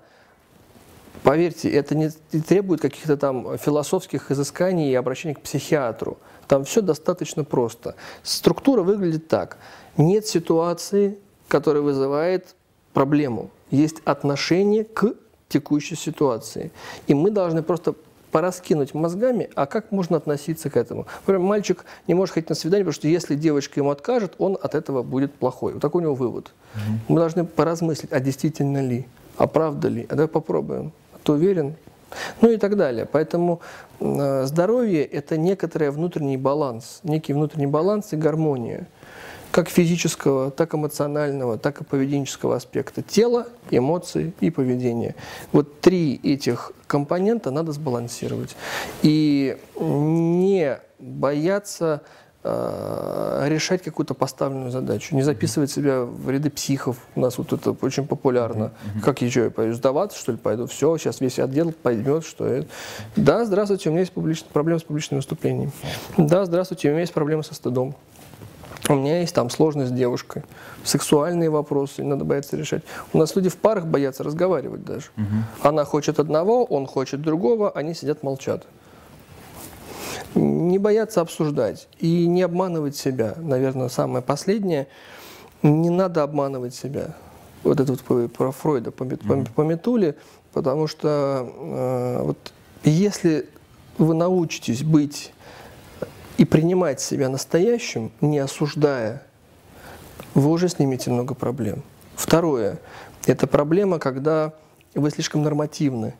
поверьте, это не требует каких-то там философских изысканий и обращений к психиатру. Там все достаточно просто. Структура выглядит так. Нет ситуации, которая вызывает проблему, есть отношение к текущей ситуации. И мы должны просто пораскинуть мозгами, а как можно относиться к этому. Например, мальчик не может ходить на свидание, потому что если девочка ему откажет, он от этого будет плохой. Вот такой у него вывод. Мы должны поразмыслить, а действительно ли, а правда ли, а давай попробуем, а ты уверен? Ну и так далее. Поэтому здоровье – это некоторый внутренний баланс, и гармония, как физического, так эмоционального, так и поведенческого аспекта. Тело, эмоции и поведение. Вот три этих компонента надо сбалансировать. И не бояться решать какую-то поставленную задачу, не записывать себя в ряды психов. У нас вот это очень популярно. Как я пойду сдаваться, что ли, пойду? Все, сейчас весь отдел поймет, что это. Да, здравствуйте, у меня есть проблемы с публичным выступлением. Да, здравствуйте, у меня есть проблемы со стыдом. У меня есть там сложность с девушкой. Сексуальные вопросы надо бояться решать. У нас люди в парах боятся разговаривать даже. Она хочет одного, он хочет другого, они сидят молчат. Не бояться обсуждать и не обманывать себя. Наверное, самое последнее. Не надо обманывать себя. Вот это вот про Фрейда пометули, потому что вот, если вы научитесь быть и принимать себя настоящим, не осуждая, вы уже снимете много проблем. Второе. Это проблема, когда вы слишком нормативны.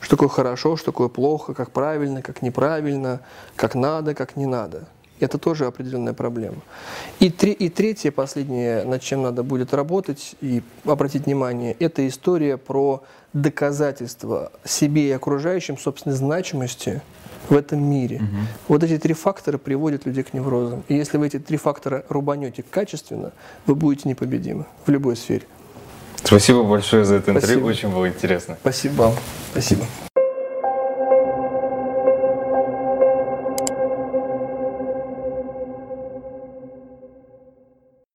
Что такое хорошо, что такое плохо, как правильно, как неправильно, как надо, как не надо. Это тоже определенная проблема. И третье, последнее, над чем надо будет работать и обратить внимание, это история про доказательство себе и окружающим собственной значимости в этом мире. Вот эти три фактора приводят людей к неврозам. И если вы эти три фактора рубанете качественно, вы будете непобедимы в любой сфере. Спасибо большое за это интервью, очень было интересно. Спасибо вам. Спасибо.